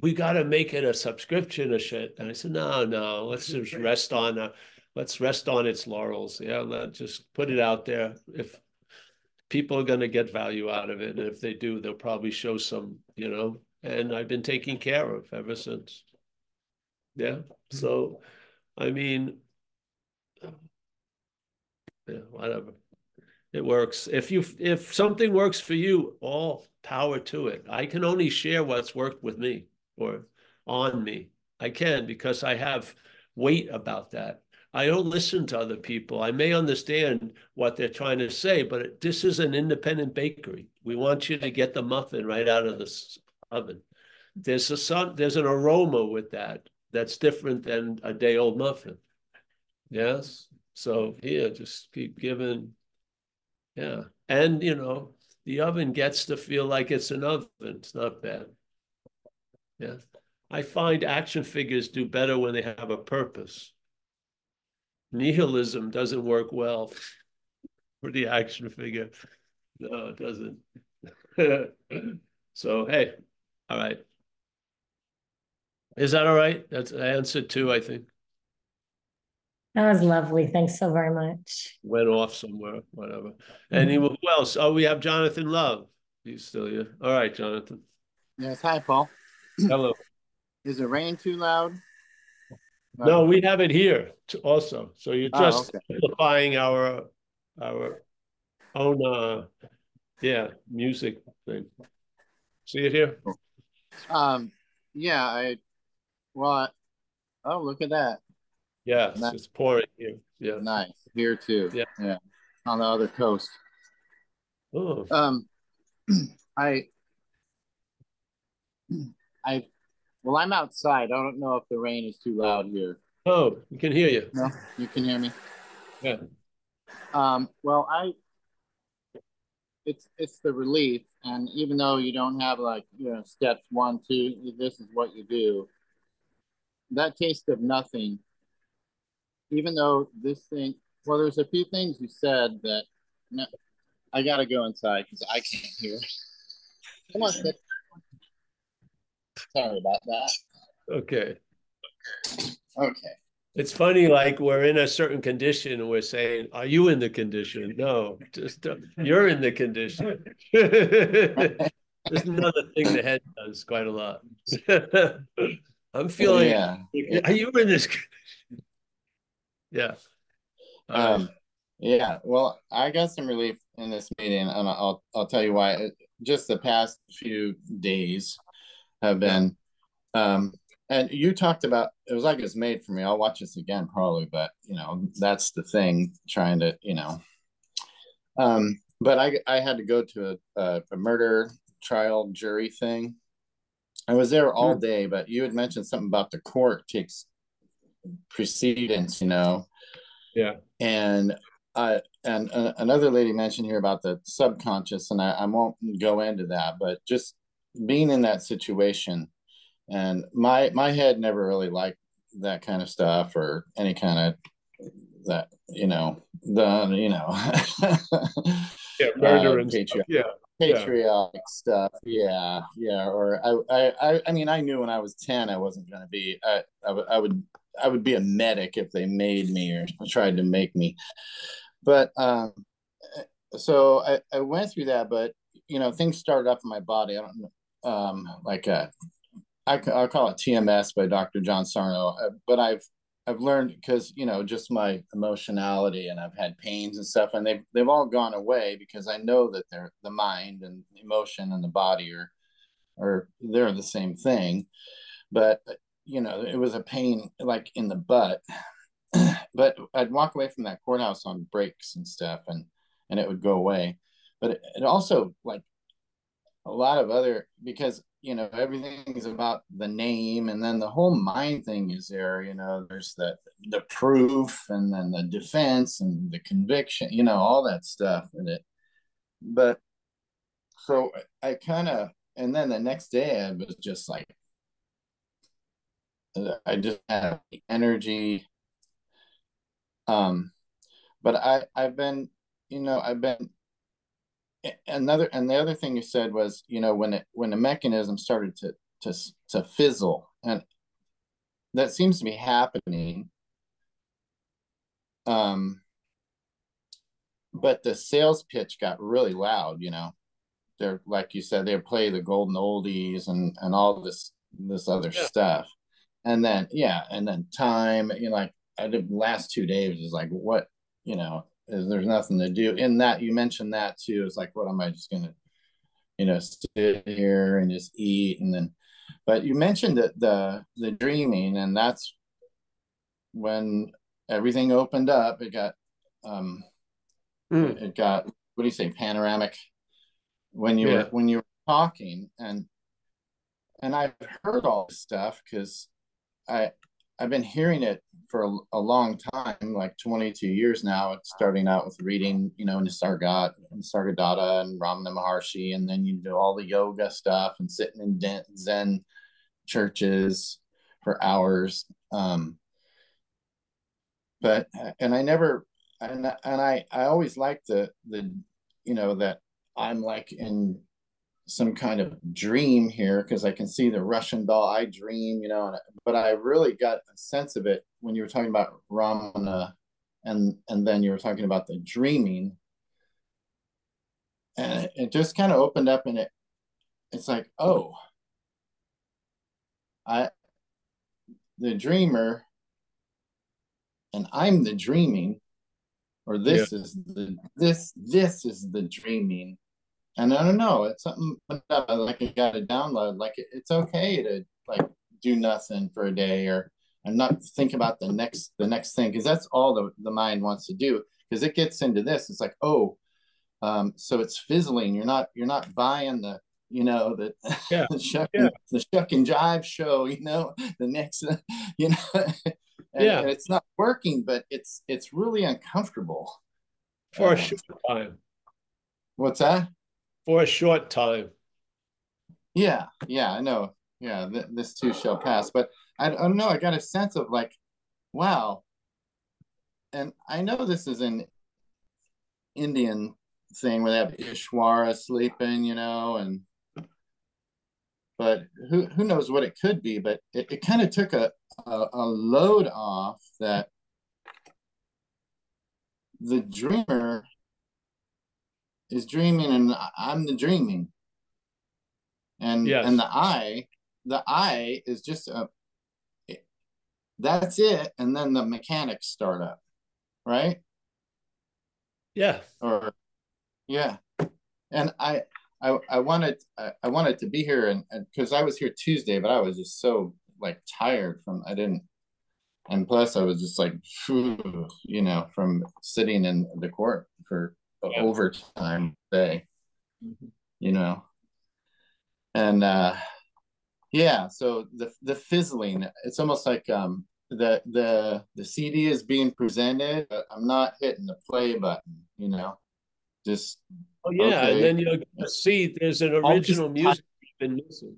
we got to make it a subscription or shit. And I said, no, no, let's just rest on, a, let's rest on its laurels. Yeah, let's just put it out there. If people are going to get value out of it, and if they do, they'll probably show some, you know, and I've been taken care of ever since. Yeah. So, I mean, yeah, whatever. It works. If you if something works for you, all power to it. I can only share what's worked with me or on me. I can because I have weight about that. I don't listen to other people. I may understand what they're trying to say, but this is an independent bakery. We want you to get the muffin right out of the oven. There's a sun, there's an aroma with that that's different than a day old muffin. Yes. So here, just keep giving. Yeah. And, you know, the oven gets to feel like it's an oven. It's not bad. Yeah. I find action figures do better when they have a purpose. Nihilism doesn't work well for the action figure. No, it doesn't. So, hey, all right. Is that all right? That's an answer too, I think. That was lovely. Thanks so very much. Went off somewhere, whatever. Mm-hmm. And he, who else? Oh, we have Jonathan Love. He's still here. All right, Jonathan. Yes. Hi, Paul. Hello. Is the rain too loud? No, we have it here also. So you're just oh, okay. amplifying our our own uh, yeah music thing. See it here? Um. Yeah. I. Well. I, oh, look at that. Yeah, nice. It's pouring here. Yeah, nice here too. Yeah, yeah, on the other coast. Oh, um, I, I, well, I'm outside. I don't know if the rain is too loud here. Oh, we can hear you. No, you can hear me. Yeah. Um. Well, I. It's it's the relief, and even though you don't have like you know steps one, two, this is what you do. That taste of nothing. Even though this thing, well, there's a few things you said that no, I gotta go inside because I can't hear. Come on, Steph. Sorry about that. Okay. Okay. It's funny, like we're in a certain condition and we're saying, are you in the condition? No, just uh, you're in the condition. There's another thing the head does quite a lot. I'm feeling, yeah. Are you in this condition? Yeah. Uh, um, yeah. Well, I got some relief in this meeting, and I'll I'll tell you why. Just the past few days have been, um, and you talked about it was like it's made for me. I'll watch this again probably, but you know that's the thing. Trying to you know, um, but I I had to go to a a, a murder trial jury thing. I was there all day, but you had mentioned something about the court takes precedence, you know. Yeah. And uh and uh, another lady mentioned here about the subconscious, and I, I won't go into that, but just being in that situation, and my my head never really liked that kind of stuff or any kind of that, you know, the you know yeah, murder uh, and patriarch, yeah patriotic yeah. stuff, yeah yeah or I, I I mean I knew when I was ten I wasn't going to be I, I, I would I would be a medic if they made me or tried to make me. But um, so I, I went through that, but, you know, things started up in my body. I don't know, um, like a, I, I'll call it T M S by Doctor John Sarno, but I've I've learned, because, you know, just my emotionality, and I've had pains and stuff, and they've, they've all gone away, because I know that they're the mind and emotion and the body are, are they're the same thing. But, you know, it was a pain like in the butt, but I'd walk away from that courthouse on breaks and stuff, and, and it would go away. But it, it also, like a lot of other, because, you know, everything is about the name, and then the whole mind thing is there, you know, there's the, the proof, and then the defense, and the conviction, you know, all that stuff in it. But so I kind of, and then the next day I was just like, I just have the energy. Um, but I, I've been, you know, I've been, another, and the other thing you said was, you know, when it, when the mechanism started to, to, to fizzle, and that seems to be happening. Um, but the sales pitch got really loud, you know, they're, like you said, they play the golden oldies and, and all this, this other yeah. stuff. And then, yeah. And then time, you know, like I did last two days is like, what, you know, there's nothing to do in that. You mentioned that too. It's like, what am I just going to, you know, sit here and just eat? And then, but you mentioned that the, the dreaming, and that's when everything opened up. It got, um, mm. it got, what do you say? Panoramic when you yeah. were, when you were talking, and, and I've heard all this stuff, cause I, I've been hearing it for a, a long time, like twenty-two years now. It's starting out with reading, you know, Nisargadatta and Ramana Maharshi, and then you do all the yoga stuff and sitting in Zen churches for hours. Um, but, and I never, and, and I, I always liked the, the, you know, that I'm like in some kind of dream here, because I can see the Russian doll. I dream, you know, and, but I really got a sense of it when you were talking about Ramana, and and then you were talking about the dreaming, and it, it just kind of opened up, and it it's like, oh, I the dreamer, and I'm the dreaming, or this yeah. is the this this is the dreaming. And I don't know, it's something like I got to download, like it's okay to like do nothing for a day, or and not think about the next, the next thing. Cause that's all the, the mind wants to do. Cause it gets into this, it's like, oh, um, so it's fizzling. You're not, you're not buying the, you know, the, yeah. the, shuck, yeah. the shuck and jive show, you know, the next, you know, and, yeah. and it's not working, but it's, it's really uncomfortable. For um, a short time. What's that? For a short time. Yeah, yeah, I know. Yeah, th this too shall pass. But I, I don't know, I got a sense of like, wow. And I know this is an Indian thing where they have Ishwara sleeping, you know, and but who who knows what it could be, but it, it kind of took a, a, a load off that the dreamer is dreaming, and I'm the dreaming, and yes. and the I, the I is just a, it, that's it, and then the mechanics start up, right? Yeah. Or, yeah, and I, I, I wanted, I, I wanted to be here, and because I was here Tuesday, but I was just so like tired from I didn't, and plus I was just like, you know, from sitting in the court for. Yeah. Overtime day, you know, and uh yeah, so the the fizzling, it's almost like um the the the C D is being presented, but I'm not hitting the play button, you know, just oh yeah okay. and then you're gonna see there's an original just, music you've been missing,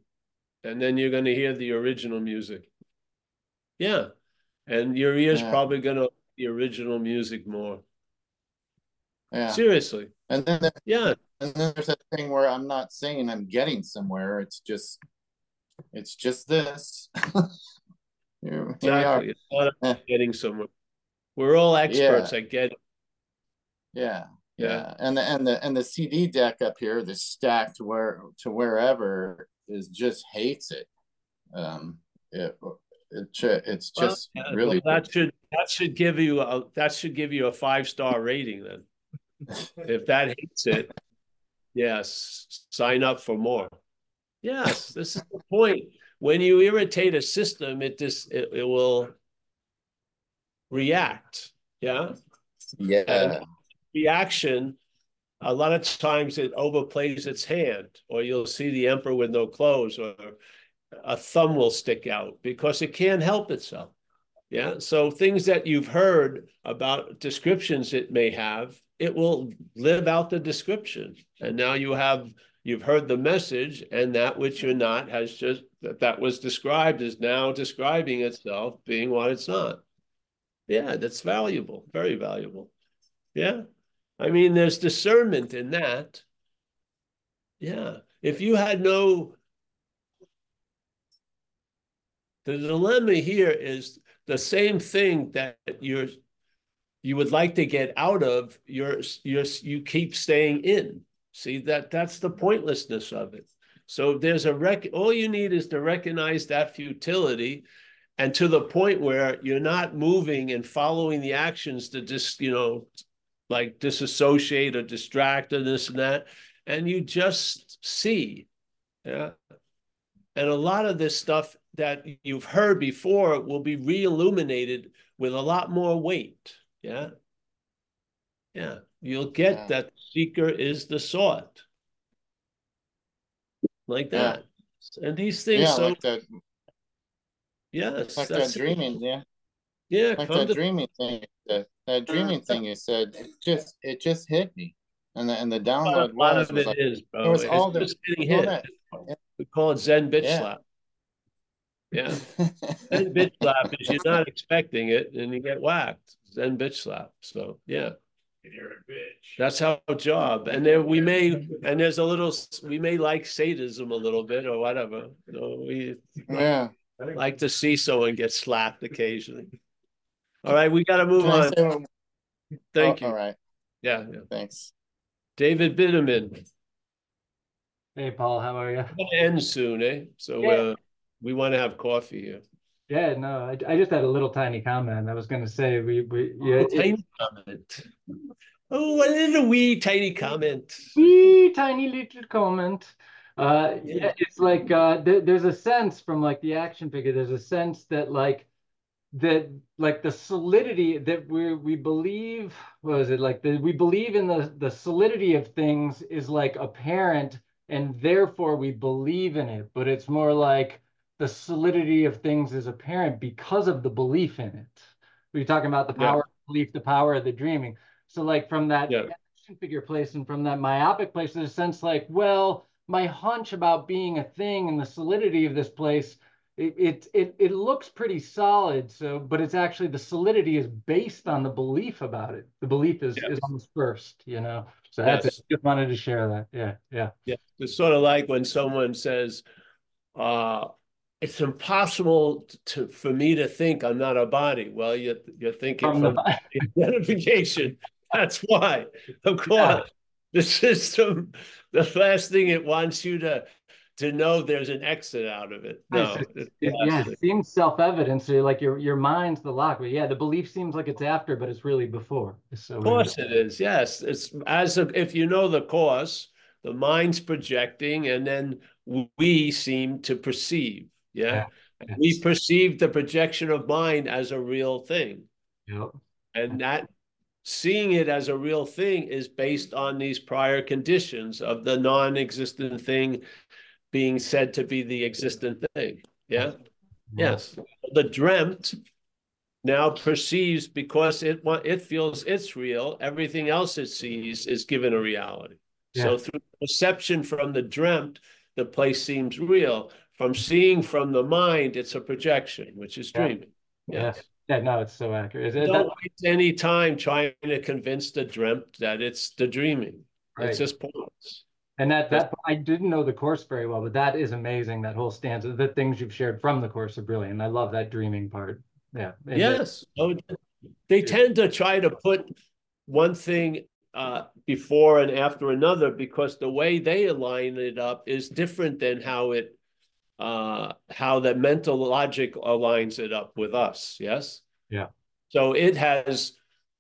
and then you're going to hear the original music, yeah and your ears yeah. probably going to the original music more. Yeah. Seriously. And then, there, yeah. and then there's that thing where I'm not saying I'm getting somewhere. It's just, it's just this. here, exactly. Here we are. It's not getting somewhere. We're all experts yeah. at getting. Yeah. yeah. Yeah. And the, and the, and the C D deck up here, the stacked where to wherever is just hates it. Um, it, It, it's just well, yeah, really well, that should that should give you a, that should give you a five star rating then. If that hits it, yes, sign up for more. Yes, this is the point. When you irritate a system, it just it, it will react. Yeah, yeah. And reaction. A lot of times it overplays its hand, or you'll see the emperor with no clothes, or a thumb will stick out because it can't help itself. Yeah. So things that you've heard about, descriptions it may have, it will live out the description. And now you have, you've heard the message, and that which you're not has just, that, that was described is now describing itself being what it's not. Yeah. That's valuable. Very valuable. Yeah. I mean, there's discernment in that. Yeah. If you had no, the dilemma here is the same thing that you're, you would like to get out of, you're, you're, you keep staying in. See, that that's the pointlessness of it. So there's a rec, all you need is to recognize that futility, and to the point where you're not moving and following the actions to just, you know, like disassociate or distract or this and that, and you just see. Yeah. And a lot of this stuff that you've heard before will be re-illuminated with a lot more weight. Yeah. Yeah. You'll get yeah. that seeker is the sought. Like that. Yeah. And these things. Yeah, so, like that. Yes. Like that dreaming, yeah. Yeah. Like that to, dreaming thing. That, that dreaming thing you said, it just it just hit me. And the and the download a lot was, of it, was like, is, bro. It was it's all just the, getting all hit. That, yeah. We call it Zen Bitch yeah. Slap. Yeah. Zen Bitch Slap is you're not expecting it and you get whacked. Zen Bitch Slap. So yeah. You're a bitch. That's our job. And there we may and there's a little we may like sadism a little bit or whatever. You know, we yeah. like, like to see someone get slapped occasionally. All right, we gotta move on. Thank oh, you. All right. Yeah, yeah. Thanks. David Bitterman. Hey Paul, how are you? It's gonna end soon, eh? So yeah. uh we want to have coffee here. Yeah, no, I, I just had a little tiny comment. I was going to say we we yeah, oh, tiny comment. Oh, what is a wee tiny comment? Wee tiny little comment. Uh, yeah, it's like uh, th there's a sense from like the action figure. There's a sense that like that like the solidity that we we believe. What was it like? The, we believe in the the solidity of things is like apparent, and therefore we believe in it. But it's more like the solidity of things is apparent because of the belief in it. We were talking about the power yeah. of belief, the power of the dreaming. So like from that yeah. action figure place and from that myopic place, there's a sense like, well, my hunch about being a thing and the solidity of this place, it, it, it, it looks pretty solid. So, but it's actually the solidity is based on the belief about it. The belief is, yeah. is almost first, you know? So that's yes. it. Just wanted to share that. Yeah. Yeah. Yeah. It's sort of like when someone says, uh, it's impossible to for me to think I'm not a body. Well, you're, you're thinking I'm from identification. That's why, of course, yeah. the system, the last thing it wants you to to know there's an exit out of it. No, it, it, yeah, it seems self-evident. So like your your mind's the lock, but yeah, the belief seems like it's after, but it's really before. It's so of course weird. It is. Yes, it's as of, if you know the course, the mind's projecting, and then we seem to perceive. Yeah. yeah. We perceive the projection of mind as a real thing. Yep. And that seeing it as a real thing is based on these prior conditions of the non-existent thing being said to be the existent thing. Yeah. Yes. yes. The dreamt now perceives because it it feels it's real. Everything else it sees is given a reality. Yeah. So through perception from the dreamt, the place seems real. From seeing from the mind, it's a projection, which is dreaming. Yeah, yes. yeah no, it's so accurate. It, Don't waste any time trying to convince the dreamt that it's the dreaming. Right. It's just pointless. And that, that I didn't know the course very well, but that is amazing, that whole stanza. The things you've shared from the course are brilliant. I love that dreaming part. Yeah. And yes. It, they tend to try to put one thing Uh, before and after another because the way they align it up is different than how it uh, how that mental logic aligns it up with us. Yes. Yeah. So it has,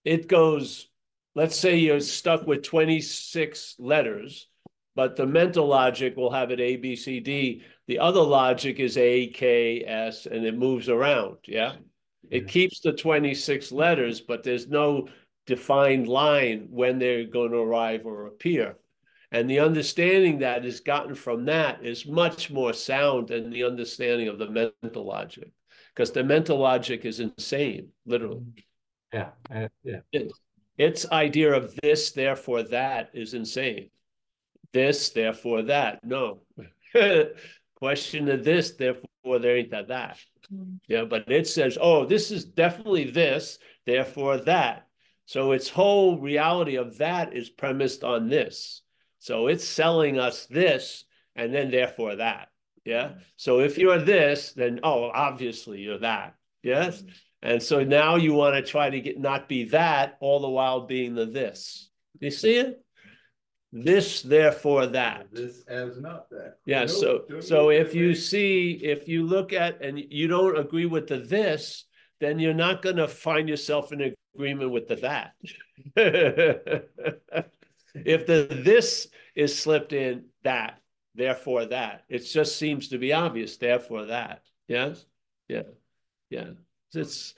it goes, let's say you're stuck with twenty-six letters, but the mental logic will have it A, B, C, D. The other logic is A, K, S, and it moves around. Yeah. It keeps the twenty-six letters, but there's no defined line when they're going to arrive or appear. And the understanding that is gotten from that is much more sound than the understanding of the mental logic, because the mental logic is insane, literally. Yeah, uh, yeah. It, its idea of this, therefore that is insane. This, therefore that. No. Question of this, therefore there ain't that that. Yeah, but it says, oh, this is definitely this, therefore that. So its whole reality of that is premised on this. So it's selling us this, and then therefore that. Yeah. So if you're this, then, oh, obviously you're that. Yes. And so now you want to try to get not be that, all the while being the this. You see it? This, therefore that. This as not that. Yeah. So so if you see, if you look at and you don't agree with the this, then you're not going to find yourself in agreement with the that. If the this is slipped in, that, therefore that. It just seems to be obvious, therefore that. Yes? Yeah. Yeah. It's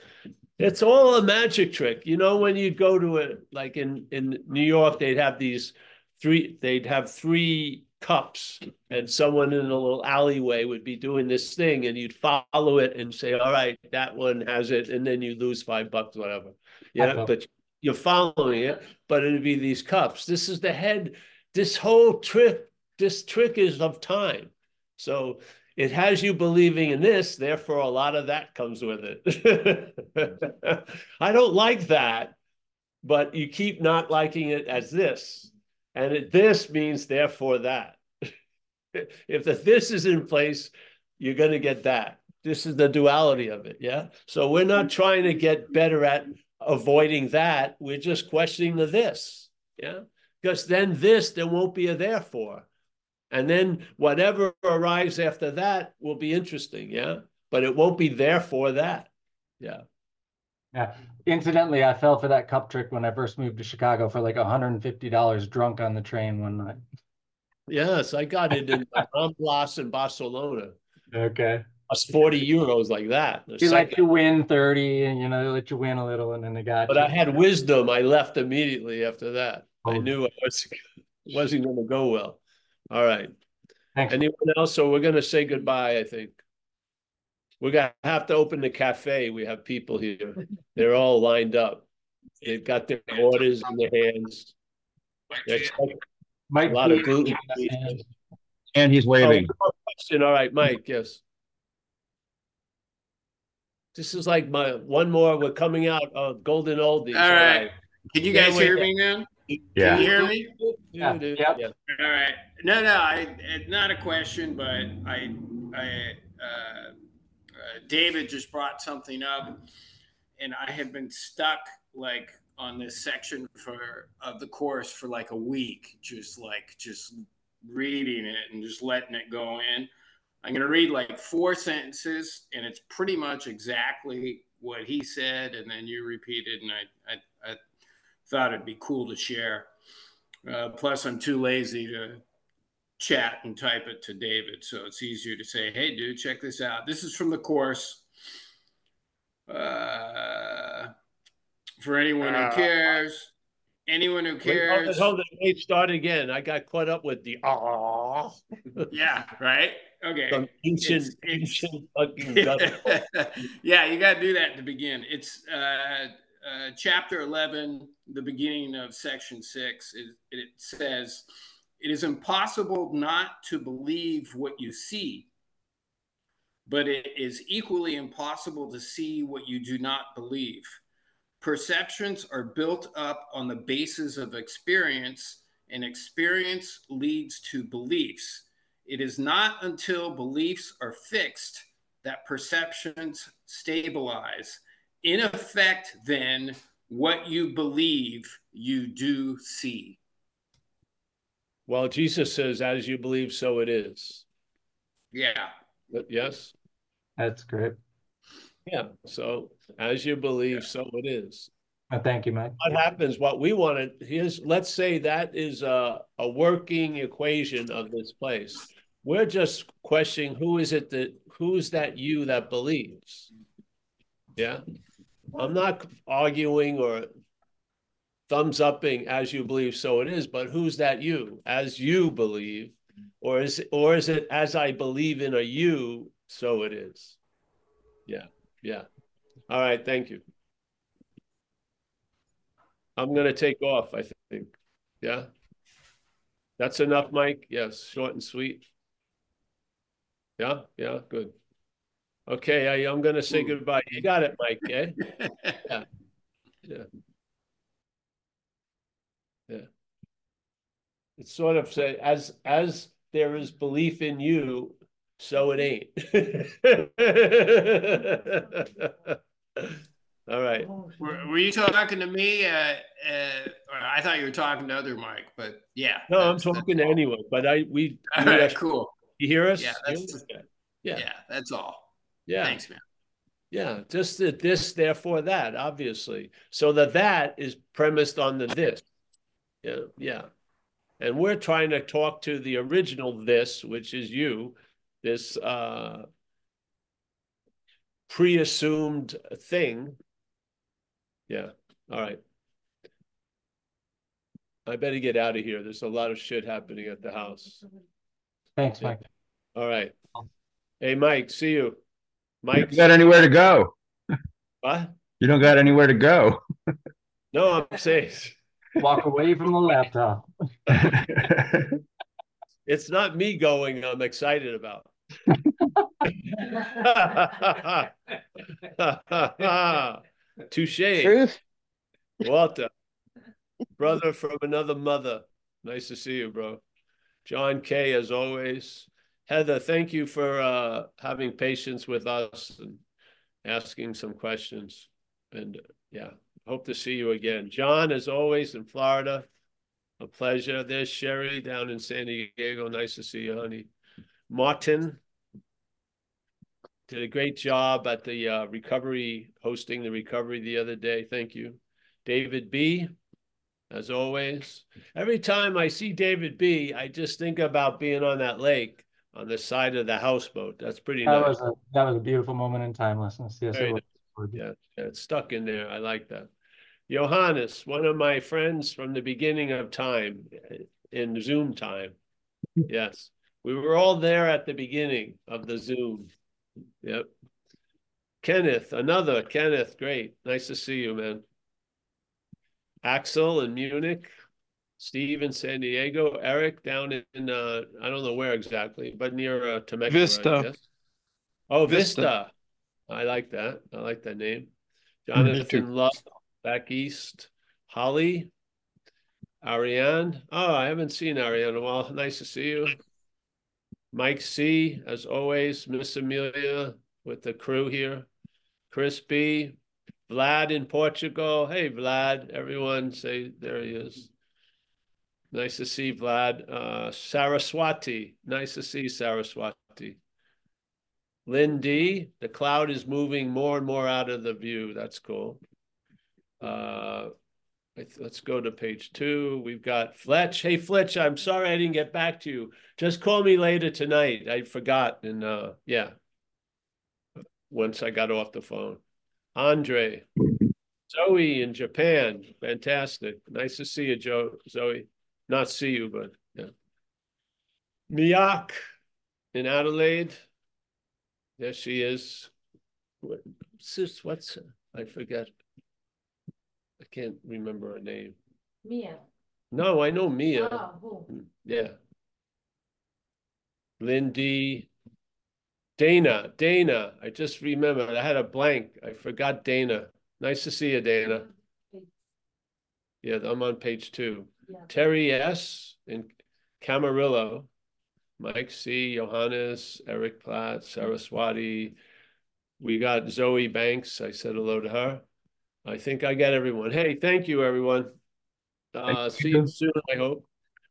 it's all a magic trick. You know, when you go to it, like in, in New York, they'd have these Three, they'd have three cups, and someone in a little alleyway would be doing this thing, and you'd follow it and say, all right, that one has it, and then you lose five bucks, whatever. Yeah, but you're following it, but it'd be these cups. This is the head, this whole trick, this trick is of time. So it has you believing in this, therefore a lot of that comes with it. I don't like that, but you keep not liking it as this. And it, this means, therefore, that. If the this is in place, you're going to get that. This is the duality of it, yeah? So we're not trying to get better at avoiding that. We're just questioning the this, yeah? Because then this, there won't be a therefore. And then whatever arrives after that will be interesting, yeah? But it won't be therefore that, yeah? Yeah. Incidentally, I fell for that cup trick when I first moved to Chicago for like one hundred fifty dollars drunk on the train one night. Yes, I got it in Ramblas in Barcelona. Okay. That's forty euros like that. They let you win thirty and, you know, they let you win a little and then they got But you. I had wisdom. I left immediately after that. Oh. I knew I was, wasn't going to go well. All right. Thanks. Anyone else? So we're going to say goodbye, I think. We're going to have to open the cafe. We have people here. They're all lined up. They've got their orders in their hands. Mike, a lot of gluten. And he's waving. Oh, question. All right, Mike, yes. This is like my one more. We're coming out of Golden Oldies. All right. All right. Can you guys hear me now? Yeah. Can you hear me? Yeah. Yeah. Yeah. All right. No, no, I, it's not a question, but I, I, uh, Uh, David just brought something up, and I have been stuck like on this section for of the course for like a week, just like just reading it and just letting it go in. I'm going to read like four sentences, and it's pretty much exactly what he said, and then you repeated, and I, I, I thought it'd be cool to share. Uh, plus, I'm too lazy to chat and type it to David, so it's easier to say, hey dude, check this out. This is from the course, uh for anyone who cares. Anyone who cares. Wait, hold on, wait, start again. I got caught up with the ah. Yeah, right. Okay. Some ancient, it's, ancient it's, fucking yeah, you gotta do that to begin. It's uh uh chapter eleven, the beginning of section six. It, it says, it is impossible not to believe what you see, but it is equally impossible to see what you do not believe. Perceptions are built up on the basis of experience, and experience leads to beliefs. It is not until beliefs are fixed that perceptions stabilize. In effect, then, what you believe, you do see. Well, Jesus says, as you believe, so it is. Yeah. But yes. That's great. Yeah. So as you believe, so it is. Oh, thank you, Mike. What happens, what we want to, here's, let's say that is a, a working equation of this place. We're just questioning who is it that, who's that you that believes? Yeah. I'm not arguing or thumbs upping as you believe, so it is, but who's that you as you believe, or is, or is it as I believe in a you, so it is? Yeah. Yeah. All right. Thank you. I'm going to take off, I think. Yeah. That's enough, Mike. Yes. Short and sweet. Yeah. Yeah. Good. Okay. I, I'm going to say goodbye. You got it, Mike. Eh? Yeah. Yeah. Yeah. It's sort of say as, as there is belief in you, so it ain't. All right. Were, were you talking to me? Uh, uh, I thought you were talking to other Mike, but yeah. No, I'm talking to anyone. But I we. All we right, actually, cool. You hear us? Yeah, that's, yeah. Yeah. Yeah, that's all. Yeah. Thanks, man. Yeah, just the this, therefore that, obviously. So the that is premised on the this. Yeah, yeah. And we're trying to talk to the original this, which is you. This uh, pre-assumed thing. Yeah. All right. I better get out of here. There's a lot of shit happening at the house. Thanks, Mike. Yeah. All right. Hey, Mike, see you. Mike. You don't got anywhere to go. What? You don't got anywhere to go. No, I'm safe. Walk away from the laptop. It's not me going I'm excited about. Touché. Truth. Walter, brother from another mother. Nice to see you, bro. John K, as always. Heather, thank you for uh, having patience with us and asking some questions. And uh, yeah, hope to see you again. John, as always, in Florida. A pleasure. There's Sherry down in San Diego. Nice to see you, honey. Martin did a great job at the uh, recovery, hosting the recovery the other day. Thank you. David B, as always. Every time I see David B, I just think about being on that lake on the side of the houseboat. That's pretty that nice. Was a, that was a beautiful moment in timelessness. Yes, it was. Nice. Yeah, yeah, it's stuck in there. I like that. Johannes, one of my friends from the beginning of time, in Zoom time. Yes. We were all there at the beginning of the Zoom. Yep. Kenneth, another Kenneth. Great. Nice to see you, man. Axel in Munich. Steve in San Diego. Eric down in, uh, I don't know where exactly, but near uh, Temecula. Vista. Oh, Vista. Vista. I like that. I like that name. Jonathan Love. Back east, Holly, Ariane. Oh, I haven't seen Ariane in a while. Nice to see you. Mike C, as always, Miss Amelia with the crew here. Chris B, Vlad in Portugal. Hey, Vlad, everyone say, there he is. Nice to see Vlad. Uh, Saraswati, nice to see Saraswati. Lynn D, the cloud is moving more and more out of the view. That's cool. Uh, let's go to page two. We've got Fletch. Hey, Fletch, I'm sorry I didn't get back to you. Just call me later tonight. I forgot. And uh, yeah, once I got off the phone. Andre, Zoe in Japan. Fantastic. Nice to see you, Joe. Zoe. Not see you, but yeah. Miyak in Adelaide. There she is. What's this? What's I forget. I can't remember her name. Mia. No, I know Mia. Oh, who? Yeah. Lindy. Dana. Dana. I just remembered. I had a blank. I forgot Dana. Nice to see you, Dana. Yeah, I'm on page two. Yeah. Terry S. in Camarillo. Mike C. Johannes. Eric Platt. Saraswati. We got Zoe Banks. I said hello to her. I think I got everyone. Hey, thank you, everyone. Uh, see you soon, I hope.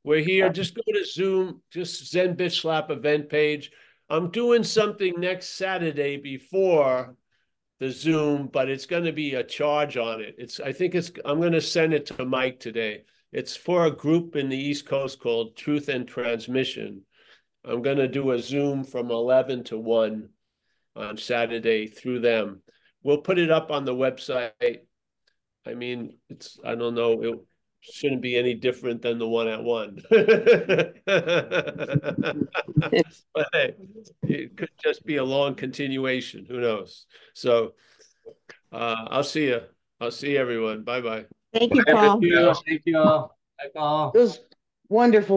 We're here. Just go to Zoom, just Zen Bitch Slap event page. I'm doing something next Saturday before the Zoom, but it's going to be a charge on it. It's, I think it's, I'm going to send it to Mike today. It's for a group in the East Coast called Truth and Transmission. I'm going to do a Zoom from eleven to one on Saturday through them. We'll put it up on the website. I mean, it's, I don't know, it shouldn't be any different than the one at one. But hey, it could just be a long continuation. Who knows? So uh, I'll see you. I'll see everyone. Bye-bye. Thank you, Paul. Thank you all. Thank you all. It was wonderful.